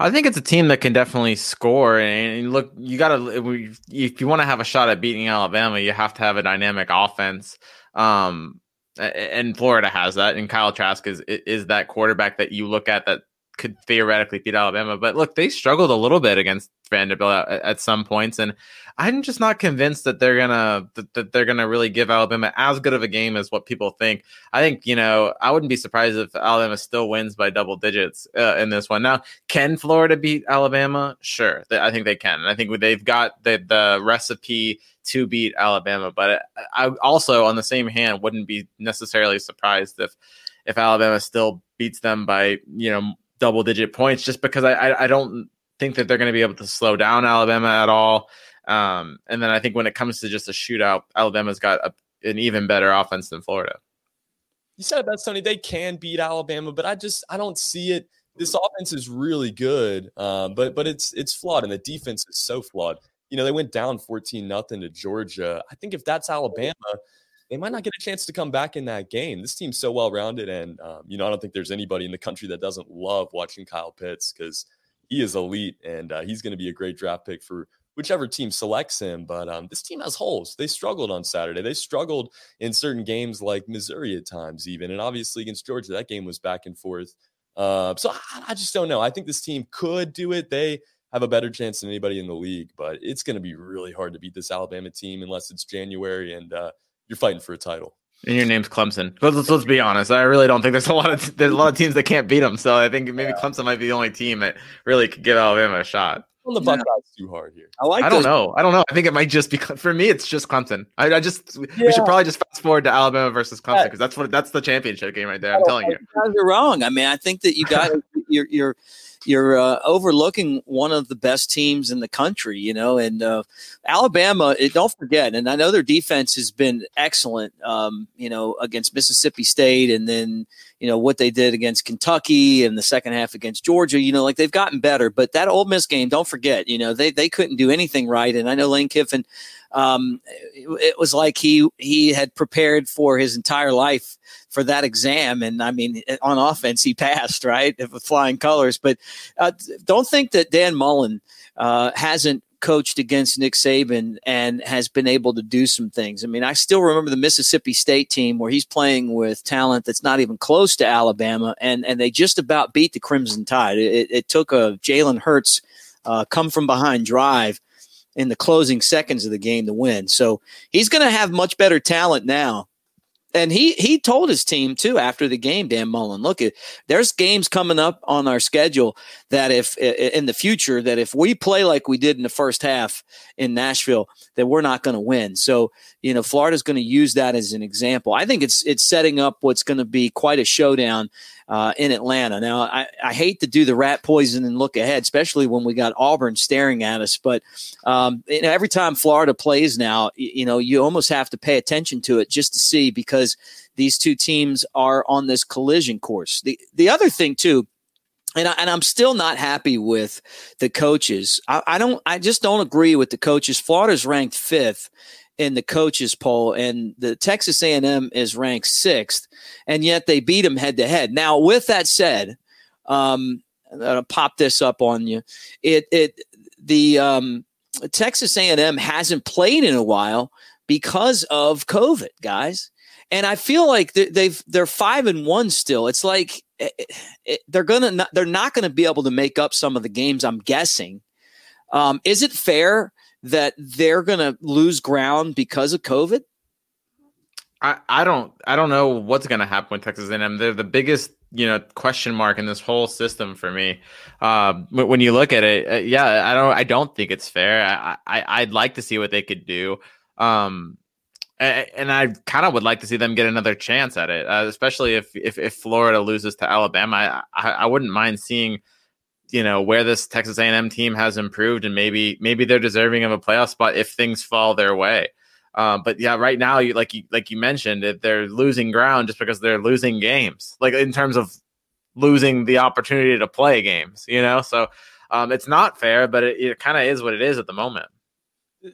I think it's a team that can definitely score. And look, you got to, if you want to have a shot at beating Alabama, you have to have a dynamic offense. Um, and Florida has that. And Kyle Trask is is that quarterback that you look at that could theoretically beat Alabama. But look, they struggled a little bit against Vanderbilt at, at some points, and I'm just not convinced that they're gonna that, that they're gonna really give Alabama as good of a game as what people think. I think, you know, I wouldn't be surprised if Alabama still wins by double digits uh, in this one. Now, can Florida beat Alabama? Sure, they, I think they can, and I think they've got the, the recipe to beat Alabama. But I also, on the same hand, wouldn't be necessarily surprised if if Alabama still beats them by, you know, double digit points, just because I I, I don't think that they're going to be able to slow down Alabama at all. Um, and then I think when it comes to just a shootout, Alabama's got a, an even better offense than Florida. You said about Tony, they can beat Alabama, but I just, I don't see it. This offense is really good, um, but but it's it's flawed, and the defense is so flawed. You know, they went down fourteen nothing to Georgia. I think if that's Alabama, they might not get a chance to come back in that game. This team's so well-rounded, and, um, you know, I don't think there's anybody in the country that doesn't love watching Kyle Pitts, because he is elite, and uh, he's going to be a great draft pick for whichever team selects him. But um, this team has holes. They struggled on Saturday. They struggled in certain games like Missouri at times even, and obviously against Georgia, that game was back and forth. Uh, so I, I just don't know. I think this team could do it. They have a better chance than anybody in the league, but it's going to be really hard to beat this Alabama team unless it's January and uh, you're fighting for a title. And your name's Clemson. But let's, let's be honest. I really don't think there's a lot of there's a lot of teams that can't beat them. So I think maybe yeah. Clemson might be the only team that really could give Alabama a shot. Well, the Buckeyes yeah. too hard here. I like. I don't those. know. I don't know. I think it might just be for me. It's just Clemson. I, I just yeah. we should probably just fast forward to Alabama versus Clemson, because that's what that's the championship game right there. I'm I, telling I, you. You guys are wrong. I mean, I think that you guys you're you're you're uh, overlooking one of the best teams in the country, you know, and uh, Alabama, it, don't forget, and I know their defense has been excellent, um, you know, against Mississippi State, and then, you know, what they did against Kentucky and the second half against Georgia, you know, like they've gotten better. But that Ole Miss game, don't forget, you know, they they couldn't do anything right. And I know Lane Kiffin, um, it, it was like he he had prepared for his entire life for that exam. And I mean, on offense, he passed, right, with flying colors. But uh, don't think that Dan Mullen uh, hasn't coached against Nick Saban and has been able to do some things. I mean, I still remember the Mississippi State team where he's playing with talent that's not even close to Alabama, and and they just about beat the Crimson Tide. It, it took a Jalen Hurts uh, come from behind drive in the closing seconds of the game to win. So he's going to have much better talent now. And he he told his team, too, after the game, Dan Mullen, look, there's games coming up on our schedule that if in the future that if we play like we did in the first half in Nashville, that we're not going to win. So, you know, Florida's going to use that as an example. I think it's it's setting up what's going to be quite a showdown uh, in Atlanta. Now, I, I hate to do the rat poison and look ahead, especially when we got Auburn staring at us. But um, you know, every time Florida plays now, you, you know, you almost have to pay attention to it just to see, because these two teams are on this collision course. The the other thing, too, And, I, and I'm still not happy with the coaches. I, I don't. I just don't agree with the coaches. Florida's ranked fifth in the coaches poll, and the Texas A and M is ranked sixth, and yet they beat them head to head. Now, with that said, um, I'll pop this up on you. It it the um, Texas A and M hasn't played in a while because of COVID, guys. And I feel like they've they're five and one still. It's like they're gonna not, they're not gonna be able to make up some of the games, I'm guessing. Um, is it fair that they're gonna lose ground because of COVID? I, I don't I don't know what's gonna happen with Texas A and M. They're the biggest, you know, question mark in this whole system for me. Uh, when you look at it, uh, yeah, I don't I don't think it's fair. I, I I'd like to see what they could do. Um, And I kind of would like to see them get another chance at it, uh, especially if, if if Florida loses to Alabama. I, I I wouldn't mind seeing, you know, where this Texas A and M team has improved, and maybe maybe they're deserving of a playoff spot if things fall their way. Uh, but yeah, right now, you like you like you mentioned, they're losing ground just because they're losing games, like in terms of losing the opportunity to play games, you know. So um, it's not fair, but it, it kind of is what it is at the moment.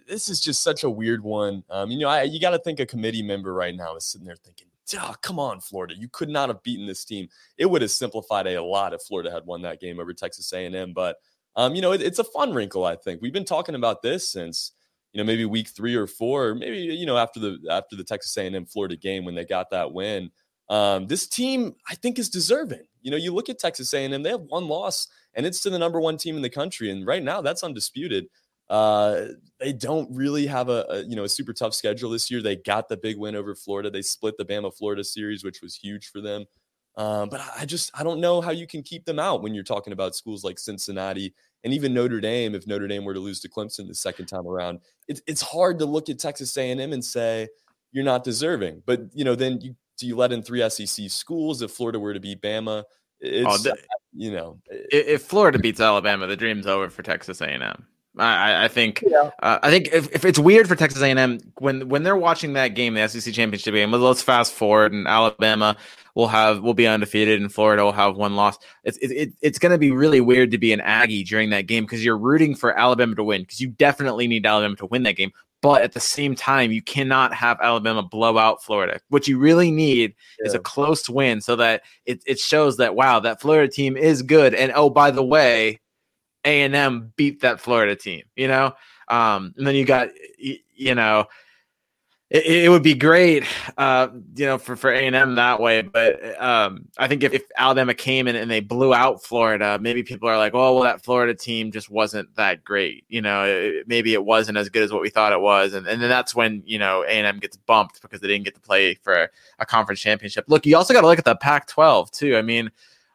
This is just such a weird one. Um, you know, I, you got to think a committee member right now is sitting there thinking, oh, come on, Florida. You could not have beaten this team. It would have simplified a lot if Florida had won that game over Texas A and M. But, um, you know, it, it's a fun wrinkle, I think. We've been talking about this since, you know, maybe week three or four, or maybe, you know, after the after the Texas A and M Florida game when they got that win. Um, this team, I think, is deserving. You know, you look at Texas A and M, they have one loss, and it's to the number one team in the country. And right now, that's undisputed. Uh, they don't really have a, a, you know, a super tough schedule this year. They got the big win over Florida. They split the Bama Florida series, which was huge for them. Um, but I just, I don't know how you can keep them out when you're talking about schools like Cincinnati and even Notre Dame. If Notre Dame were to lose to Clemson the second time around, it's, it's hard to look at Texas A and M and say, you're not deserving, but you know, then you, do you let in three S E C schools? If Florida were to beat Bama, it's, oh, the, you know, if, if Florida beats Alabama, the dream's over for Texas A and M. I, I think yeah. uh, I think if, if it's weird for Texas A and M when when they're watching that game, the S E C championship game. Let's fast forward, and Alabama will have will be undefeated, and Florida will have one loss. It's it, it, it's going to be really weird to be an Aggie during that game because you're rooting for Alabama to win, because you definitely need Alabama to win that game. But at the same time, you cannot have Alabama blow out Florida. What you really need yeah. is a close win so that it it shows that wow, that Florida team is good, and oh by the way, A and M beat that Florida team, you know? Um, and then you got, you, you know, it, it would be great, uh, you know, for, for A and M that way. But um, I think if, if Alabama came in and they blew out Florida, maybe people are like, oh, well, that Florida team just wasn't that great. You know, it, maybe it wasn't as good as what we thought it was. And, and then that's when, you know, A and M gets bumped because they didn't get to play for a, a conference championship. Look, you also got to look at the Pac twelve too. I mean,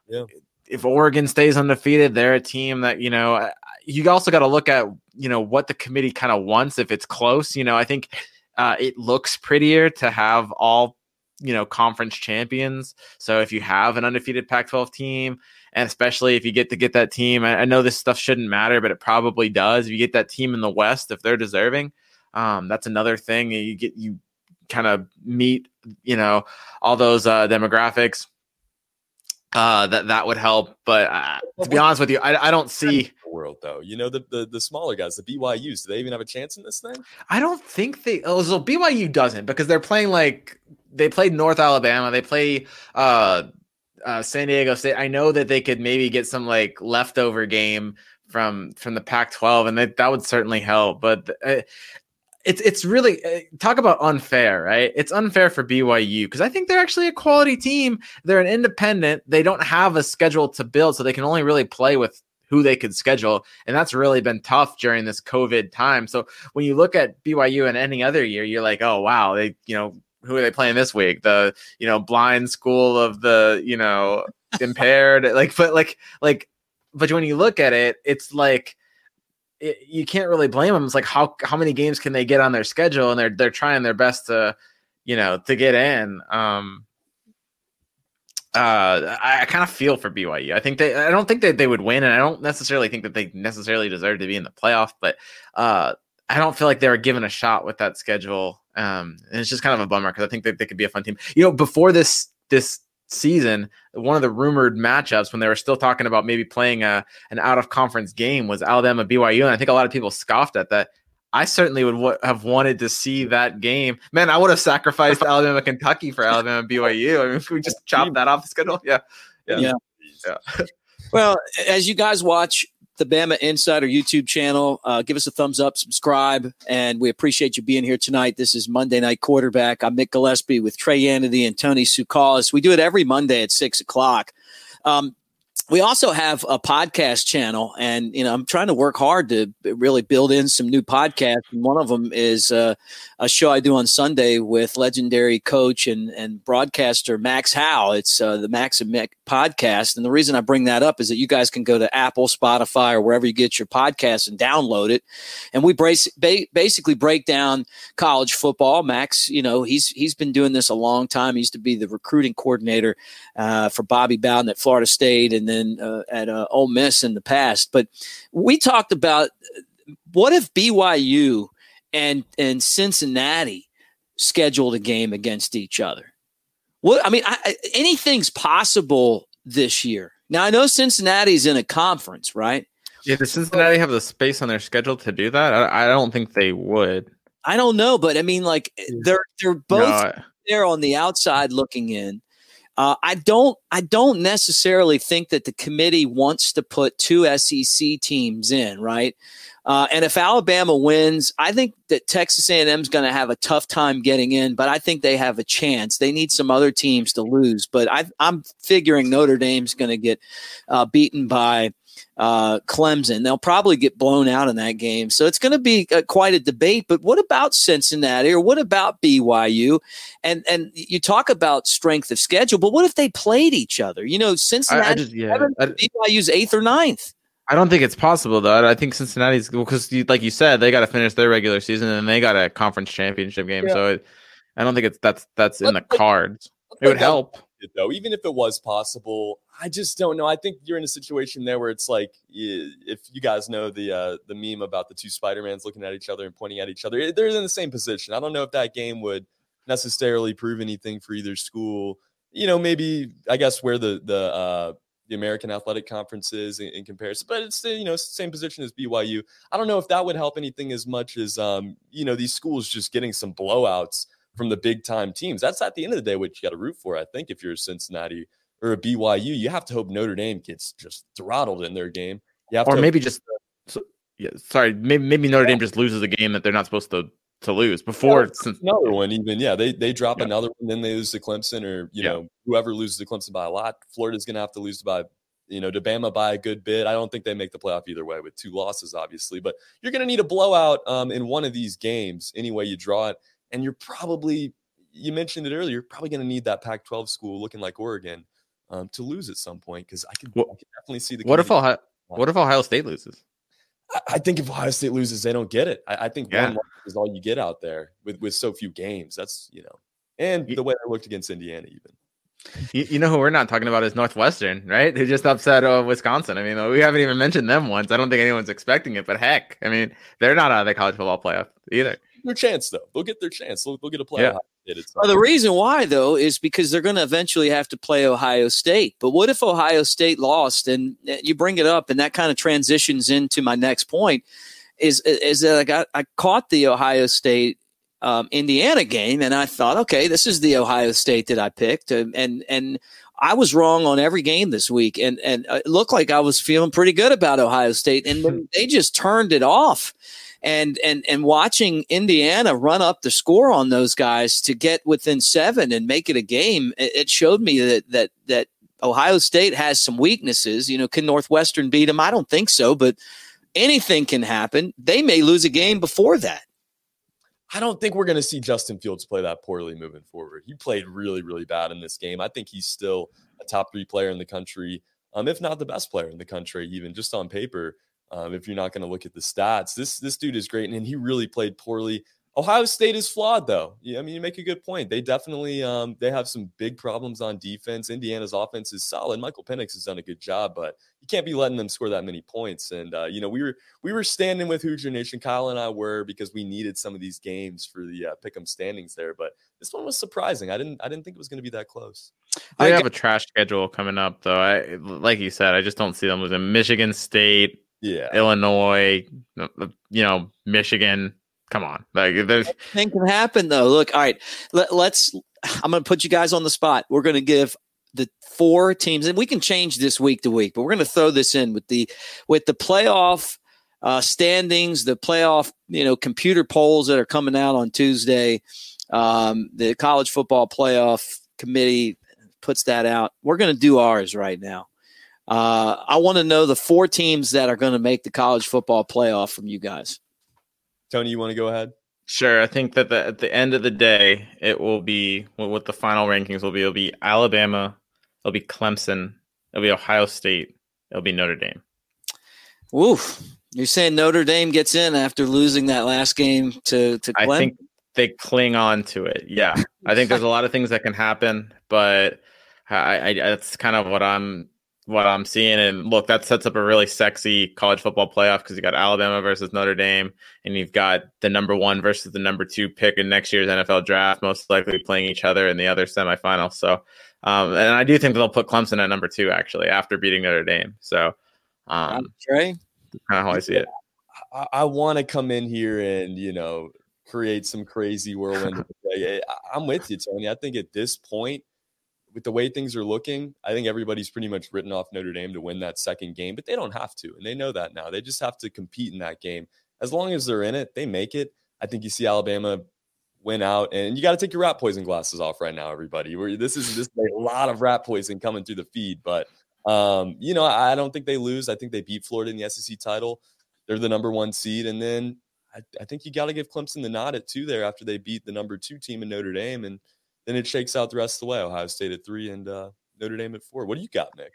yeah. If Oregon stays undefeated, they're a team that, you know, you also got to look at, you know, what the committee kind of wants. If it's close, you know, I think uh, it looks prettier to have all, you know, conference champions. So if you have an undefeated Pac twelve team, and especially if you get to get that team, I, I know this stuff shouldn't matter, but it probably does. If you get that team in the West, if they're deserving, um, that's another thing. You get, you kind of meet, you know, all those uh, demographics. Uh, that that would help, but uh, to be honest with you, I I don't see the world though. You know, the, the the smaller guys, the B Y Us, do they even have a chance in this thing? I don't think they. Oh, so B Y U doesn't, because they're playing like they played North Alabama, they play uh, uh, San Diego State. I know that they could maybe get some like leftover game from from the Pac twelve, and that that would certainly help. But uh, it's it's really uh, talk about unfair, right? It's unfair for B Y U because I think they're actually a quality team. They're an independent. They don't have a schedule to build, so they can only really play with who they could schedule, and that's really been tough during this COVID time. So when you look at B Y U in any other year, you're like, oh wow, they you know who are they playing this week? The you know blind school of the you know impaired, like but like like but when you look at it, it's like. It, you can't really blame them. It's like how how many games can they get on their schedule, and they're they're trying their best to, you know, to get in. Um, Uh, I, I kind of feel for B Y U. I think they, I don't think that they would win, and I don't necessarily think that they necessarily deserve to be in the playoff, but uh, I don't feel like they were given a shot with that schedule. Um, and it's just kind of a bummer because I think that they could be a fun team. You know, before this, this season, one of the rumored matchups when they were still talking about maybe playing a, an out of conference game was Alabama B Y U. And I think a lot of people scoffed at that. I certainly would w- have wanted to see that game. Man, I would have sacrificed Alabama, Kentucky for Alabama, B Y U. I mean, if we just chop that off the schedule. Yeah. Yeah. yeah. yeah. Well, as you guys watch the Bama Insider YouTube channel, uh, give us a thumbs up, subscribe, and we appreciate you being here tonight. This is Monday Night Quarterback. I'm Mick Gillespie with Trey Yannity and Tony Tsoukalas. We do it every Monday at six o'clock. Um, We also have a podcast channel, and you know I'm trying to work hard to really build in some new podcasts. And one of them is uh, a show I do on Sunday with legendary coach and and broadcaster Max Howe. It's uh, the Max and Mick podcast, and the reason I bring that up is that you guys can go to Apple, Spotify, or wherever you get your podcasts and download it. And we brace, ba- basically break down college football. Max, you know he's he's been doing this a long time. He used to be the recruiting coordinator uh, for Bobby Bowden at Florida State, and then And, uh, at uh, Ole Miss in the past. But we talked about what if B Y U and and Cincinnati scheduled a game against each other? What I mean, I, I, anything's possible this year. Now, I know Cincinnati's in a conference, right? Yeah, does Cincinnati have the space on their schedule to do that? I, I don't think they would. I don't know, but I mean, like, they're they're both no, I... there on the outside looking in. Uh, I don't I don't necessarily think that the committee wants to put two S E C teams in, right? Uh, and if Alabama wins, I think that Texas A and M is going to have a tough time getting in, but I think they have a chance. They need some other teams to lose. But I, I'm figuring Notre Dame's going to get uh, beaten by uh, Clemson. They'll probably get blown out in that game. So it's going to be uh, quite a debate. But what about Cincinnati, or what about B Y U? And and you talk about strength of schedule, but what if they played each other? You know, Cincinnati, I, I just, yeah, I, B Y U's eighth or ninth. I don't think it's possible, though. I think Cincinnati's, because well, like you said, they got to finish their regular season and they got a conference championship game. Yeah. So it, I don't think it's that's that's in the cards. It would help. Though, even if it was possible, I just don't know. I think you're in a situation there where it's like, if you guys know the uh, the meme about the two Spider-Mans looking at each other and pointing at each other, they're in the same position. I don't know if that game would necessarily prove anything for either school. You know, maybe I guess where the the uh, the American Athletic Conference is in, in comparison, but it's you know same position as B Y U. I don't know if that would help anything as much as um you know these schools just getting some blowouts from the big time teams. That's at the end of the day what you got to root for. I think if you're a Cincinnati or a B Y U, you have to hope Notre Dame gets just throttled in their game. You have or to maybe just, so, yeah, sorry, maybe, maybe Notre yeah. Dame just loses a game that they're not supposed to, to lose before. Yeah, since, another one even. Yeah. They, they drop yeah. another one. Then they lose to Clemson, or, you yeah. know, whoever loses to Clemson by a lot. Florida's going to have to lose by, you know, to Bama by a good bit. I don't think they make the playoff either way with two losses, obviously, but you're going to need a blowout um, in one of these games. Any way you draw it. And you're probably, you mentioned it earlier, you're probably going to need that Pac twelve school looking like Oregon um, to lose at some point, because I, well, I can definitely see the. What if Ohio, What if Ohio State loses? I, I think if Ohio State loses, they don't get it. I, I think yeah. one loss is all you get out there with, with so few games. That's, you know, and the way they looked against Indiana even. You, you know who we're not talking about is Northwestern, right? Who just upset uh, Wisconsin. I mean, we haven't even mentioned them once. I don't think anyone's expecting it, but heck, I mean, they're not out of the college football playoff either. Their chance though, they'll get their chance. They'll, they'll get a playoff. Yeah. Well, the reason why though is because they're going to eventually have to play Ohio State. But what if Ohio State lost? And you bring it up, and that kind of transitions into my next point. Is is that I got I caught the Ohio State um, Indiana game, and I thought, okay, this is the Ohio State that I picked, and and. and I was wrong on every game this week, and and it looked like I was feeling pretty good about Ohio State, and then they just turned it off. And and and watching Indiana run up the score on those guys to get within seven and make it a game, it showed me that that that Ohio State has some weaknesses. You know, can Northwestern beat them? I don't think so, but anything can happen. They may lose a game before that. I don't think we're going to see Justin Fields play that poorly moving forward. He played really, really bad in this game. I think he's still a top three player in the country, um, if not the best player in the country, even just on paper. Um, if you're not going to look at the stats, this this dude is great, and he really played poorly. Ohio State is flawed, though. Yeah, I mean, you make a good point. They definitely um, they have some big problems on defense. Indiana's offense is solid. Michael Penix has done a good job, but you can't be letting them score that many points. And, uh, you know, we were we were standing with Hoosier Nation. Kyle and I were, because we needed some of these games for the uh, pick 'em standings there. But this one was surprising. I didn't I didn't think it was going to be that close. They I have g- a trash schedule coming up, though. I like you said, I just don't see them losing. Michigan State, yeah, Illinois, you know, Michigan. Come on. Like, anything can happen, though. Look, all right, let, let's – I'm going to put you guys on the spot. We're going to give the four teams – and we can change this week to week, but we're going to throw this in with the with the playoff uh, standings, the playoff, you know, computer polls that are coming out on Tuesday. Um, the college football playoff committee puts that out. We're going to do ours right now. Uh, I want to know the four teams that are going to make the college football playoff from you guys. Tony, you want to go ahead? Sure. I think that the, at the end of the day, it will be what, what the final rankings will be. It'll be Alabama. It'll be Clemson. It'll be Ohio State. It'll be Notre Dame. Woof. You're saying Notre Dame gets in after losing that last game to, to Clemson? I think they cling on to it. Yeah. I think there's a lot of things that can happen, but I, I, that's kind of what I'm what I'm seeing. And look, that sets up a really sexy college football playoff, because you got Alabama versus Notre Dame, and you've got the number one versus the number two pick in next year's N F L draft, most likely playing each other in the other semifinal. So, um, and I do think they'll put Clemson at number two, actually, after beating Notre Dame. So, um, Trey, kind of how I see it. I, I want to come in here and, you know, create some crazy whirlwind. I'm with you, Tony. I think at this point, with the way things are looking, I think everybody's pretty much written off Notre Dame to win that second game, but they don't have to, and they know that now. They just have to compete in that game. As long as they're in it, they make it. I think you see Alabama win out, and you got to take your rat poison glasses off right now, everybody. We're, this is this is a lot of rat poison coming through the feed, but um, you know, I don't think they lose. I think they beat Florida in the S E C title. They're the number one seed, and then I, I think you got to give Clemson the nod at two there after they beat the number two team in Notre Dame, and then it shakes out the rest of the way. Ohio State at three and uh, Notre Dame at four. What do you got, Nick?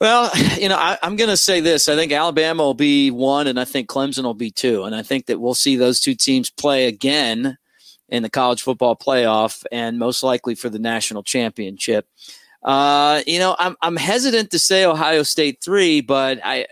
Well, you know, I, I'm going to say this. I think Alabama will be one, and I think Clemson will be two. And I think that we'll see those two teams play again in the college football playoff, and most likely for the national championship. Uh, you know, I'm I'm hesitant to say Ohio State three, but I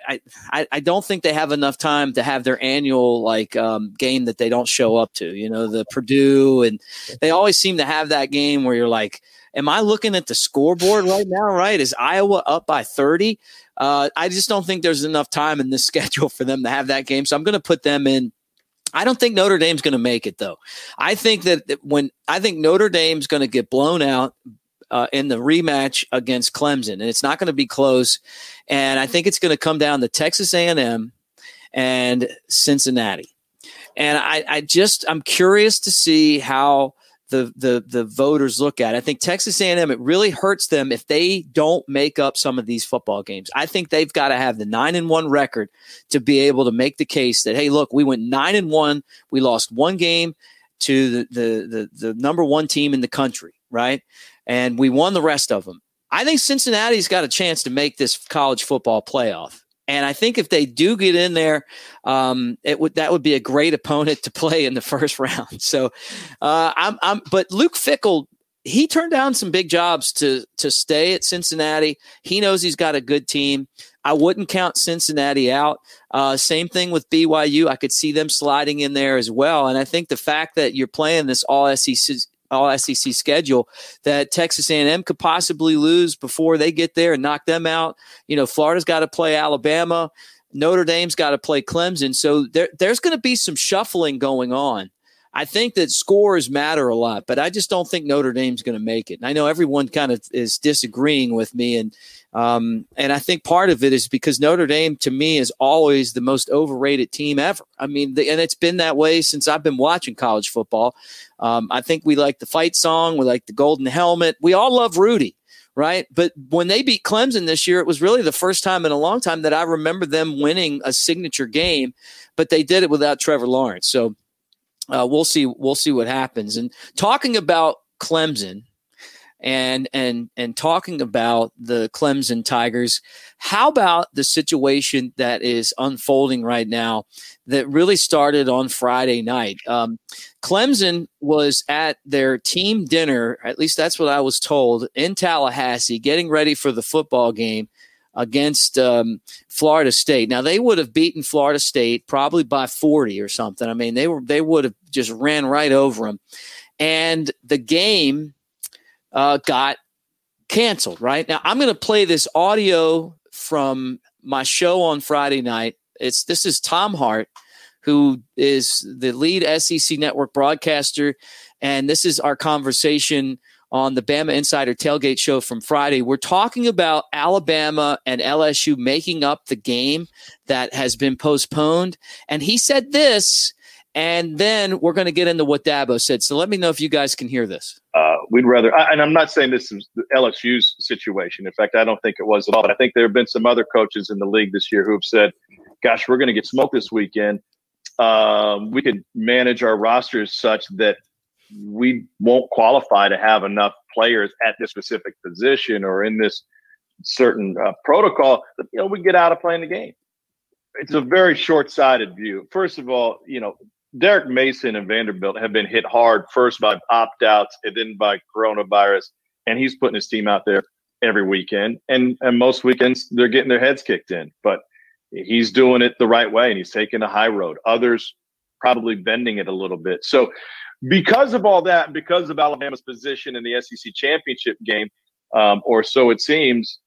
I I don't think they have enough time to have their annual like um, game that they don't show up to. You know, the Purdue, and they always seem to have that game where you're like, am I looking at the scoreboard right now? Right? Is Iowa up by thirty? Uh, I just don't think there's enough time in this schedule for them to have that game. So I'm going to put them in. I don't think Notre Dame's going to make it, though. I think that when I think Notre Dame's going to get blown out. Uh, in the rematch against Clemson, and it's not going to be close. And I think it's going to come down to Texas A and M and Cincinnati. And I, I just I'm curious to see how the the the voters look at it. I think Texas A and M, it really hurts them if they don't make up some of these football games. I think they've got to have the nine and one record to be able to make the case that, hey, look, we went nine and one, we lost one game to the the the, the number one team in the country, right? And we won the rest of them. I think Cincinnati's got a chance to make this college football playoff. And I think if they do get in there, um, it would that would be a great opponent to play in the first round. So, uh, I'm, I'm. But Luke Fickell, he turned down some big jobs to to stay at Cincinnati. He knows he's got a good team. I wouldn't count Cincinnati out. Uh, same thing with B Y U. I could see them sliding in there as well. And I think the fact that you're playing this all S E C. All S E C schedule that Texas A and M could possibly lose before they get there and knock them out. You know, Florida's got to play Alabama. Notre Dame's got to play Clemson. So there, there's going to be some shuffling going on. I think that scores matter a lot, but I just don't think Notre Dame's going to make it. And I know everyone kind of is disagreeing with me. And, um, and I think part of it is because Notre Dame, to me, is always the most overrated team ever. I mean, the, and it's been that way since I've been watching college football. Um, I think we like the fight song. We like the golden helmet. We all love Rudy, right? But when they beat Clemson this year, it was really the first time in a long time that I remember them winning a signature game, but they did it without Trevor Lawrence. So, Uh, we'll see. We'll see what happens. And talking about Clemson, and and and talking about the Clemson Tigers, how about the situation that is unfolding right now that really started on Friday night? Um, Clemson was at their team dinner, at least that's what I was told, in Tallahassee, getting ready for the football game against um, Florida State. Now, they would have beaten Florida State probably by forty or something. I mean, they were they would have just ran right over them. And the game uh, got canceled, right? Now, I'm going to play this audio from my show on Friday night. It's This is Tom Hart, who is the lead S E C Network broadcaster, and this is our conversation on the Bama Insider Tailgate Show from Friday. We're talking about Alabama and L S U making up the game that has been postponed, and he said this. And then we're going to get into what Dabo said. So let me know if you guys can hear this. Uh, we'd rather, and I'm not saying this is L S U's situation. In fact, I don't think it was at all. But I think there have been some other coaches in the league this year who have said, gosh, we're going to get smoked this weekend. Um, we could manage our rosters such that we won't qualify to have enough players at this specific position or in this certain uh, protocol. That, you know, we get out of playing the game. It's a very short-sighted view. First of all, you know, Derek Mason and Vanderbilt have been hit hard first by opt-outs and then by coronavirus, and he's putting his team out there every weekend. And and most weekends they're getting their heads kicked in, but he's doing it the right way, and he's taking a high road. Others probably bending it a little bit. So because of all that, because of Alabama's position in the S E C championship game, um, or so it seems,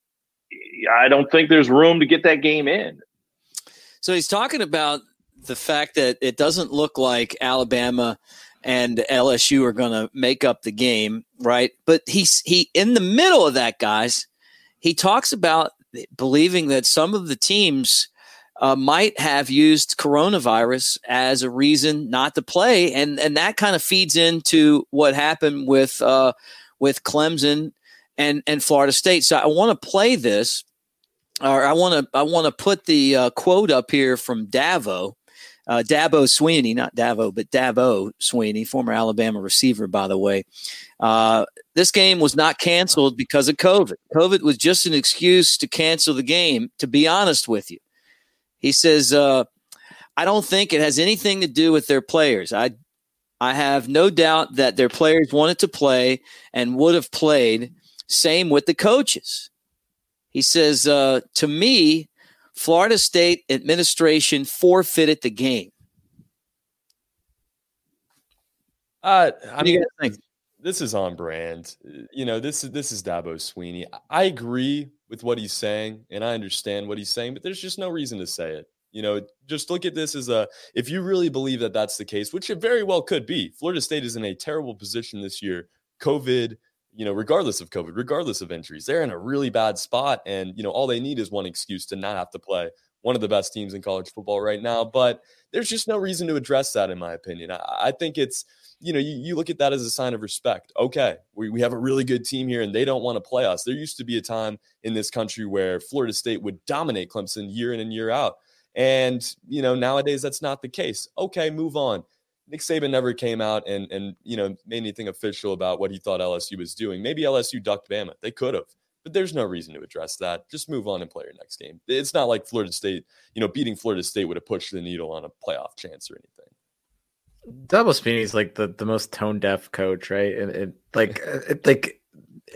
I don't think there's room to get that game in. So he's talking about the fact that it doesn't look like Alabama and L S U are going to make up the game, right? But he's he in the middle of that, guys, he talks about believing that some of the teams uh, might have used coronavirus as a reason not to play, and and that kind of feeds into what happened with uh, with Clemson and and Florida State. So I want to play this, or I want to I want to put the uh, quote up here from Davo. Uh, Dabo Swinney, not Davo, but Dabo Swinney, former Alabama receiver, by the way. Uh, this game was not canceled because of COVID. COVID was just an excuse to cancel the game, to be honest with you. He says, uh, I don't think it has anything to do with their players. I, I have no doubt that their players wanted to play and would have played. Same with the coaches. He says, uh, to me, Florida State administration forfeited the game. Uh, I mean, this is on brand. You know, this is this is Dabo Swinney. I agree with what he's saying, and I understand what he's saying, but there's just no reason to say it. You know, just look at this as a, if you really believe that that's the case, which it very well could be. Florida State is in a terrible position this year. COVID, you know, regardless of COVID, regardless of injuries, they're in a really bad spot. And, you know, all they need is one excuse to not have to play one of the best teams in college football right now. But there's just no reason to address that, in my opinion. I, I think it's, you know, you, you look at that as a sign of respect. Okay, we, we have a really good team here and they don't want to play us. There used to be a time in this country where Florida State would dominate Clemson year in and year out. And, you know, nowadays that's not the case. Okay, move on. Nick Saban never came out and, and you know, made anything official about what he thought L S U was doing. Maybe L S U ducked Bama. They could have. But there's no reason to address that. Just move on and play your next game. It's not like Florida State, you know, beating Florida State would have pushed the needle on a playoff chance or anything. Dabo Swinney is like the, the most tone-deaf coach, right? And it, like, it, like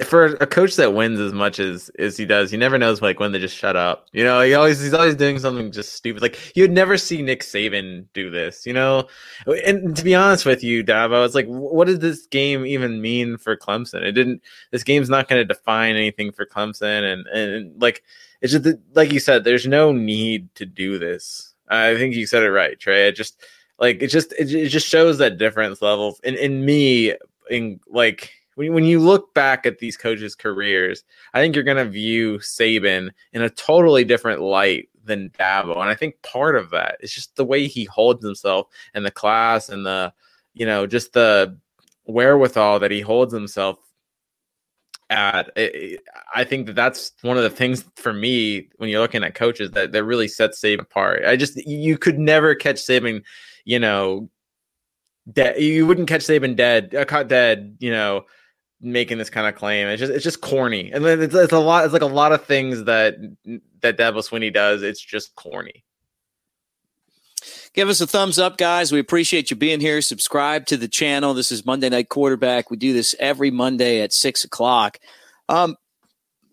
for a coach that wins as much as, as he does, he never knows like when to just shut up. You know, he always he's always doing something just stupid. Like you'd never see Nick Saban do this, you know? And to be honest with you, Dabo, it's like, what did this game even mean for Clemson? It didn't, this game's not going to define anything for Clemson. And, and, and like, it's just like you said, there's no need to do this. I think you said it right, Trey. It just like, it just, it, it just shows that difference level in, in me in like, When when you look back at these coaches' careers, I think you're going to view Saban in a totally different light than Dabo. And I think part of that is just the way he holds himself in the class and the, you know, just the wherewithal that he holds himself at. I think that that's one of the things for me when you're looking at coaches that, that really sets Saban apart. I just, you could never catch Saban, you know, dead. You wouldn't catch Saban dead, uh, caught dead, you know, making this kind of claim. It's just it's just corny, and then it's, it's a lot. It's like a lot of things that that Dabo Swinney does. It's just corny. Give us a thumbs up, guys. We appreciate you being here. Subscribe to the channel. This is Monday Night Quarterback. We do this every Monday at six o'clock. Um,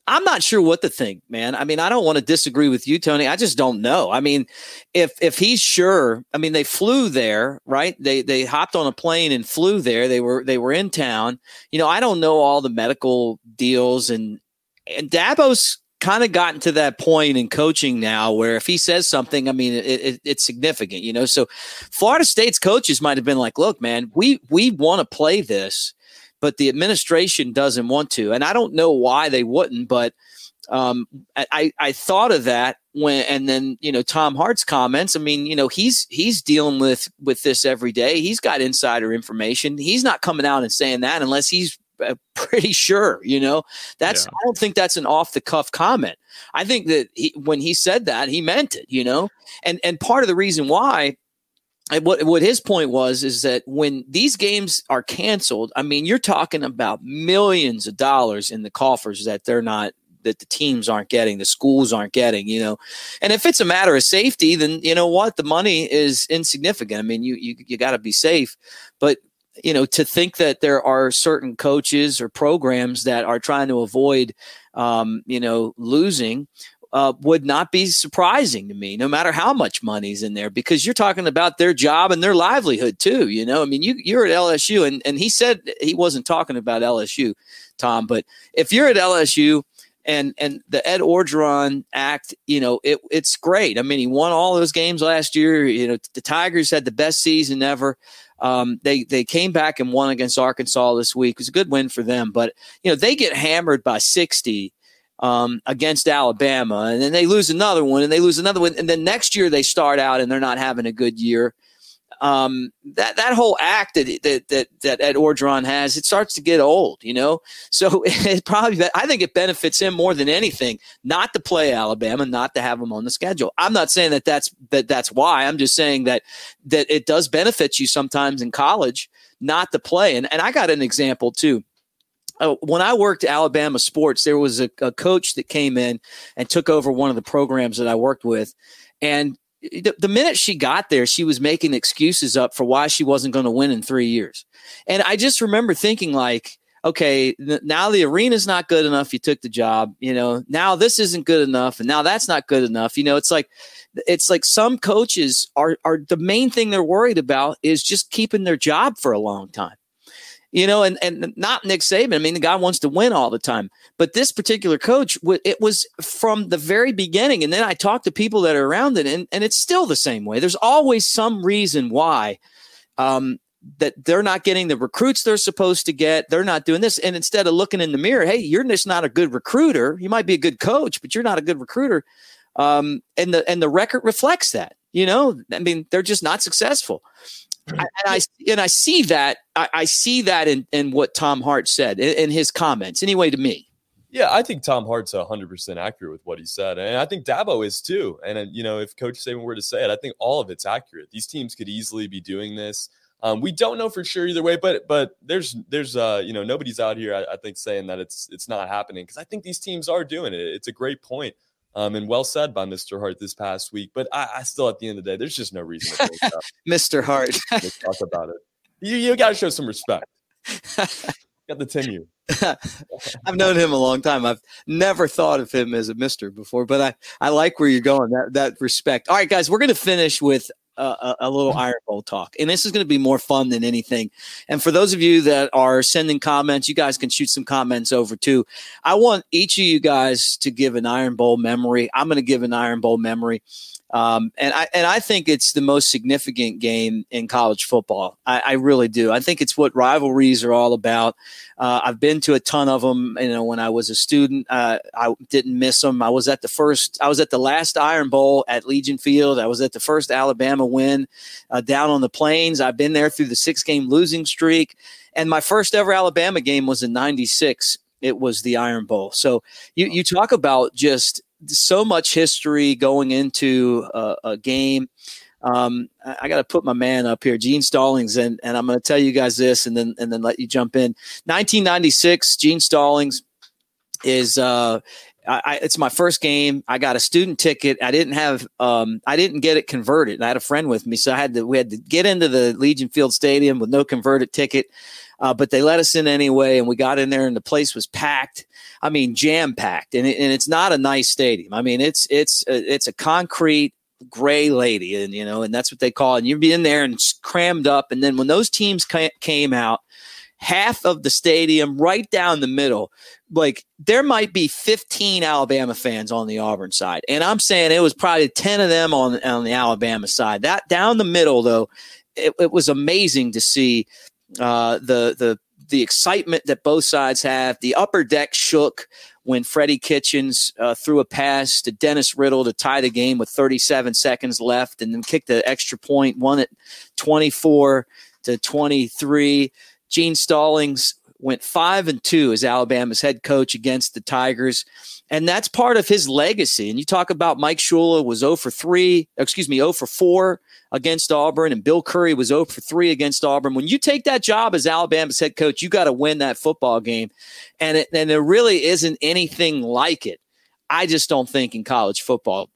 I'm not sure what to think, man. I mean, I don't want to disagree with you, Tony. I just don't know. I mean, if if he's sure, I mean, they flew there, right? They they hopped on a plane and flew there. They were they were in town. You know, I don't know all the medical deals, and and Dabo's kind of gotten to that point in coaching now where if he says something, I mean, it, it, it's significant, you know. So Florida State's coaches might have been like, "Look, man, we we want to play this." But the administration doesn't want to. And I don't know why they wouldn't, but um, I, I thought of that when, and then, you know, Tom Hart's comments. I mean, you know, he's he's dealing with with this every day. He's got insider information. He's not coming out and saying that unless he's pretty sure, you know. That's yeah. I don't think that's an off-the-cuff comment. I think that he, when he said that, he meant it, you know. And and part of the reason why And what what his point was is that when these games are canceled, I mean, you're talking about millions of dollars in the coffers that they're not, that the teams aren't getting, the schools aren't getting, you know. And if it's a matter of safety, then you know what, the money is insignificant. I mean, you you you got to be safe, but you know, to think that there are certain coaches or programs that are trying to avoid, um, you know, losing. Uh, would not be surprising to me, no matter how much money's in there, because you're talking about their job and their livelihood too. You know, I mean, you, you're at L S U, and, and he said he wasn't talking about L S U, Tom, but if you're at L S U and and the Ed Orgeron Act, you know, it it's great. I mean, he won all those games last year. You know, the Tigers had the best season ever. Um, they they came back and won against Arkansas this week. It was a good win for them, but you know, they get hammered by sixty. Um, against Alabama, and then they lose another one, and they lose another one, and then next year they start out and they're not having a good year. Um, that that whole act that that that, that Ed Orgeron has, it starts to get old, you know. So it probably, I think it benefits him more than anything not to play Alabama, not to have them on the schedule. I'm not saying that that's that that's why. I'm just saying that that it does benefit you sometimes in college not to play. And and I got an example too. When I worked at Alabama sports, there was a, a coach that came in and took over one of the programs that I worked with. And the, the minute she got there, she was making excuses up for why she wasn't going to win in three years. And I just remember thinking like, okay, th- now the arena's not good enough. You took the job, you know, now this isn't good enough. And now that's not good enough. You know, it's like, it's like some coaches are, are the main thing they're worried about is just keeping their job for a long time. You know, and, and not Nick Saban. I mean, the guy wants to win all the time. But this particular coach, it was from the very beginning. And then I talked to people that are around it, and, and it's still the same way. There's always some reason why um, that they're not getting the recruits they're supposed to get. They're not doing this. And instead of looking in the mirror, hey, you're just not a good recruiter. You might be a good coach, but you're not a good recruiter. Um, and the and the record reflects that. You know, I mean, they're just not successful. I, and I and I see that I, I see that in, in what Tom Hart said in, in his comments anyway to me. Yeah, I think Tom Hart's one hundred percent accurate with what he said, and I think Dabo is too. And you know, if Coach Saban were to say it, I think all of it's accurate. These teams could easily be doing this. Um, we don't know for sure either way, but but there's there's uh you know nobody's out here I, I think saying that it's it's not happening, because I think these teams are doing it. It's a great point. Um, and well said by Mister Hart this past week. But I, I still, at the end of the day, there's just no reason to talk about it. Mister Hart. Let's talk about it. You, you got to show some respect. Got the tenure. I've known him a long time. I've never thought of him as a mister before, but I, I like where you're going, that, that respect. All right, guys, we're going to finish with Uh, a, a little Iron Bowl talk. And this is going to be more fun than anything. And for those of you that are sending comments, you guys can shoot some comments over too. I want each of you guys to give an Iron Bowl memory. I'm going to give an Iron Bowl memory. Um, and I and I think it's the most significant game in college football. I, I really do. I think it's what rivalries are all about. Uh, I've been to a ton of them. You know, when I was a student, uh, I didn't miss them. I was at the first. I was at the last Iron Bowl at Legion Field. I was at the first Alabama win uh, down on the plains. I've been there through the six-game losing streak, and my first ever Alabama game was in ninety-six. It was the Iron Bowl. So you you talk about just so much history going into a, a game. Um, I, I got to put my man up here, Gene Stallings, and, and I'm going to tell you guys this, and then and then let you jump in. nineteen ninety-six, Gene Stallings is uh, I, I, it's my first game. I got a student ticket. I didn't have um, I didn't get it converted. And I had a friend with me, so I had to we had to get into the Legion Field Stadium with no converted ticket. Uh, but they let us in anyway, and we got in there, and the place was packed. I mean, jam-packed, and it, and it's not a nice stadium. I mean, it's it's it's a concrete gray lady, and you know, and that's what they call it. And you'd be in there and crammed up, and then when those teams ca- came out, half of the stadium, right down the middle, like there might be fifteen Alabama fans on the Auburn side, and I'm saying it was probably ten of them on on the Alabama side. That down the middle, though, it, it was amazing to see. Uh, the the the excitement that both sides have. The upper deck shook when Freddie Kitchens uh, threw a pass to Dennis Riddle to tie the game with thirty-seven seconds left, and then kicked the extra point, won it twenty-four to twenty-three. Gene Stallings went five and two as Alabama's head coach against the Tigers, and that's part of his legacy. And you talk about Mike Shula was zero for three, excuse me, zero for four against Auburn, and Bill Curry was zero for three against Auburn. When you take that job as Alabama's head coach, you got to win that football game, and it, and there really isn't anything like it. I just don't think in college football.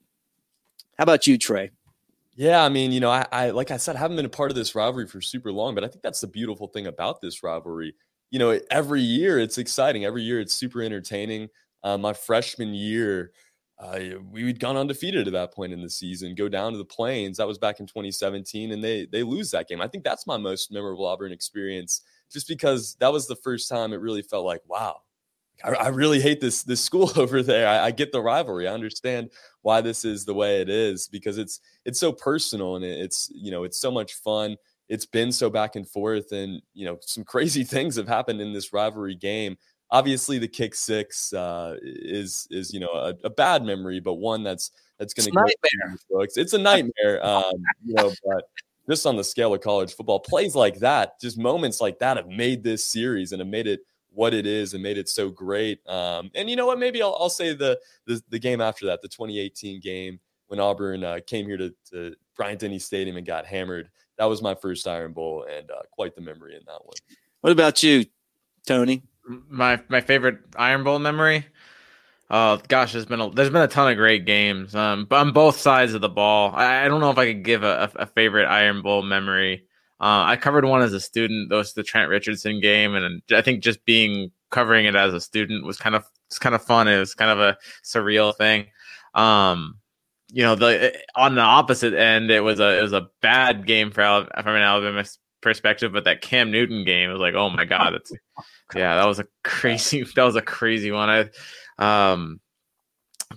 How about you, Trey? Yeah, I mean, you know, I, I like I said, I haven't been a part of this rivalry for super long, but I think that's the beautiful thing about this rivalry. You know, every year it's exciting. Every year it's super entertaining. Uh, my freshman year, uh, we'd gone undefeated at that point in the season, go down to the Plains. That was back in twenty seventeen, and they they lose that game. I think that's my most memorable Auburn experience, just because that was the first time it really felt like, wow, I, I really hate this this school over there. I, I get the rivalry. I understand why this is the way it is, because it's it's so personal, and it, it's you know it's so much fun. It's been so back and forth, and you know some crazy things have happened in this rivalry game. Obviously, the kick six uh, is is you know a, a bad memory, but one that's that's going to go in the books. It's a nightmare, um, you know. But just on the scale of college football, plays like that, just moments like that, have made this series and have made it what it is and made it so great. Um, and you know what? Maybe I'll, I'll say the, the the game after that, the twenty eighteen game when Auburn uh, came here to, to Bryant Denny Stadium and got hammered. That was my first Iron Bowl, and uh, quite the memory in that one. What about you, Tony? My my favorite Iron Bowl memory. Oh gosh, there's been a, there's been a ton of great games, um, but on both sides of the ball. I, I don't know if I could give a, a favorite Iron Bowl memory. Uh, I covered one as a student. That was the Trent Richardson game, and I think just being covering it as a student was kind of it's kind of fun. It was kind of a surreal thing. Um, You know, the on the opposite end, it was a it was a bad game for Alabama, from an Alabama perspective. But that Cam Newton game was like, oh my god, it's yeah, that was a crazy that was a crazy one. I, um,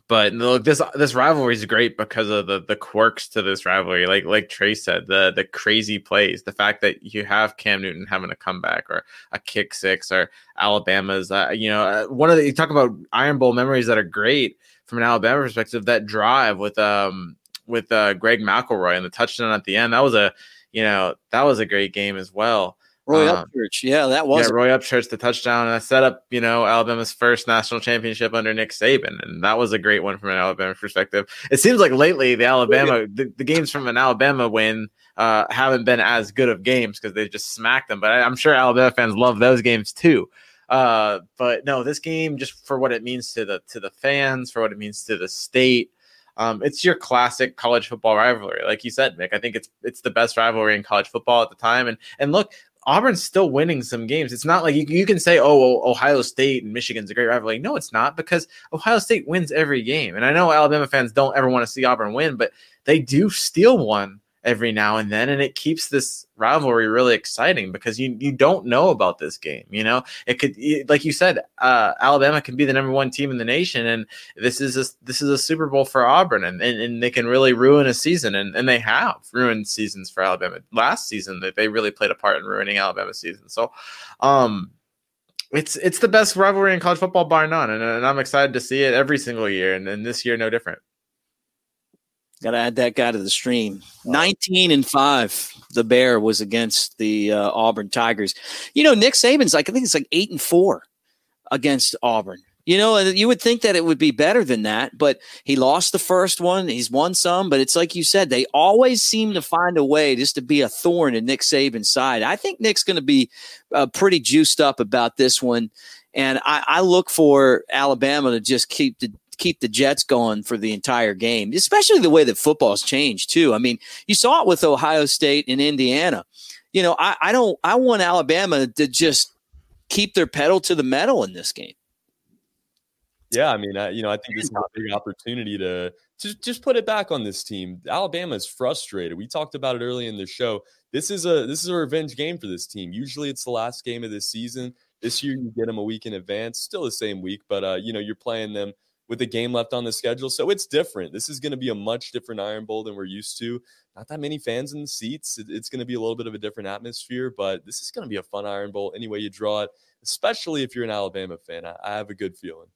but look, this this rivalry is great because of the the quirks to this rivalry. Like like Trey said, the the crazy plays, the fact that you have Cam Newton having a comeback or a kick six, or Alabama's, uh, you know, one of the you talk about Iron Bowl memories that are great. From an Alabama perspective, that drive with um with uh, Greg McElroy and the touchdown at the end, that was a you know that was a great game as well. Roy um, Upchurch, yeah, that was yeah Roy Upchurch the touchdown, and that set up you know Alabama's first national championship under Nick Saban, and that was a great one from an Alabama perspective. It seems like lately the Alabama the, the games from an Alabama win uh, haven't been as good of games because they just smacked them, but I, I'm sure Alabama fans love those games too. Uh, but no, this game, just for what it means to the to the fans, for what it means to the state, um, it's your classic college football rivalry, like you said, Mick. I think it's it's the best rivalry in college football at the time. And and look, Auburn's still winning some games. It's not like you, you can say, oh, well, Ohio State and Michigan's a great rivalry. No, it's not, because Ohio State wins every game. And I know Alabama fans don't ever want to see Auburn win, but they do steal one every now and then, and it keeps this rivalry really exciting because you you don't know about this game. You know, it could, it, like you said, uh, Alabama can be the number one team in the nation, and this is a, this is a Super Bowl for Auburn, and, and, and they can really ruin a season, and, and they have ruined seasons for Alabama. Last season, that they really played a part in ruining Alabama's season. So, um, it's it's the best rivalry in college football, bar none, and, and I'm excited to see it every single year, and, and this year no different. Got to add that guy to the stream. nineteen and five, the Bear was against the uh, Auburn Tigers. You know, Nick Saban's like, I think it's like eight and four against Auburn. You know, you would think that it would be better than that, but he lost the first one. He's won some, but it's like you said, they always seem to find a way just to be a thorn in Nick Saban's side. I think Nick's going to be uh, pretty juiced up about this one, and I, I look for Alabama to just keep the keep the Jets going for the entire game, especially the way that football's changed too. I mean, you saw it with Ohio State and Indiana. You know, I, I don't. I want Alabama to just keep their pedal to the metal in this game. Yeah, I mean, I, you know, I think this is a big opportunity to, to just put it back on this team. Alabama is frustrated. We talked about it early in the show. This is a this is a revenge game for this team. Usually, it's the last game of this season. This year, you get them a week in advance. Still the same week, but uh, you know, you're playing them with a game left on the schedule, so it's different. This is going to be a much different Iron Bowl than we're used to. Not that many fans in the seats. It's going to be a little bit of a different atmosphere, but this is going to be a fun Iron Bowl any way you draw it, especially if you're an Alabama fan. I have a good feeling.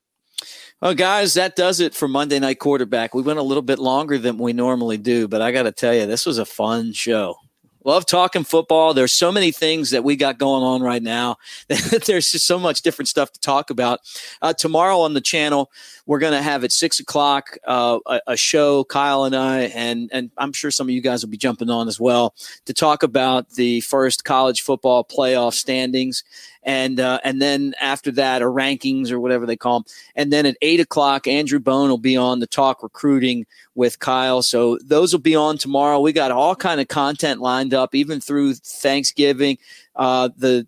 Well, guys, that does it for Monday Night Quarterback. We went a little bit longer than we normally do, but I got to tell you, this was a fun show. Love talking football. There's so many things that we got going on right now. There's just so much different stuff to talk about. Uh, tomorrow on the channel, we're going to have at six o'clock uh, a, a show, Kyle and I, and, and I'm sure some of you guys will be jumping on as well, to talk about the first college football playoff standings. And uh, and then after that, or rankings or whatever they call them. And then at eight o'clock, Andrew Bones will be on to talk recruiting with Kyle. So those will be on tomorrow. We got all kind of content lined up, even through Thanksgiving. Uh, the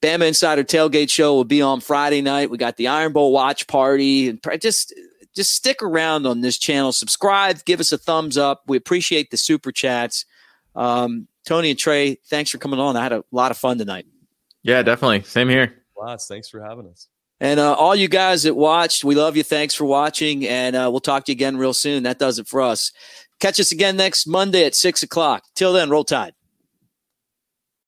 Bama Insider Tailgate Show will be on Friday night. We got the Iron Bowl Watch Party. And just, just stick around on this channel. Subscribe. Give us a thumbs up. We appreciate the super chats. Um, Tony and Trey, thanks for coming on. I had a lot of fun tonight. Yeah, definitely. Same here. Lots. Thanks for having us. And uh, all you guys that watched, we love you. Thanks for watching, and uh, we'll talk to you again real soon. That does it for us. Catch us again next Monday at six o'clock. Till then, roll tide.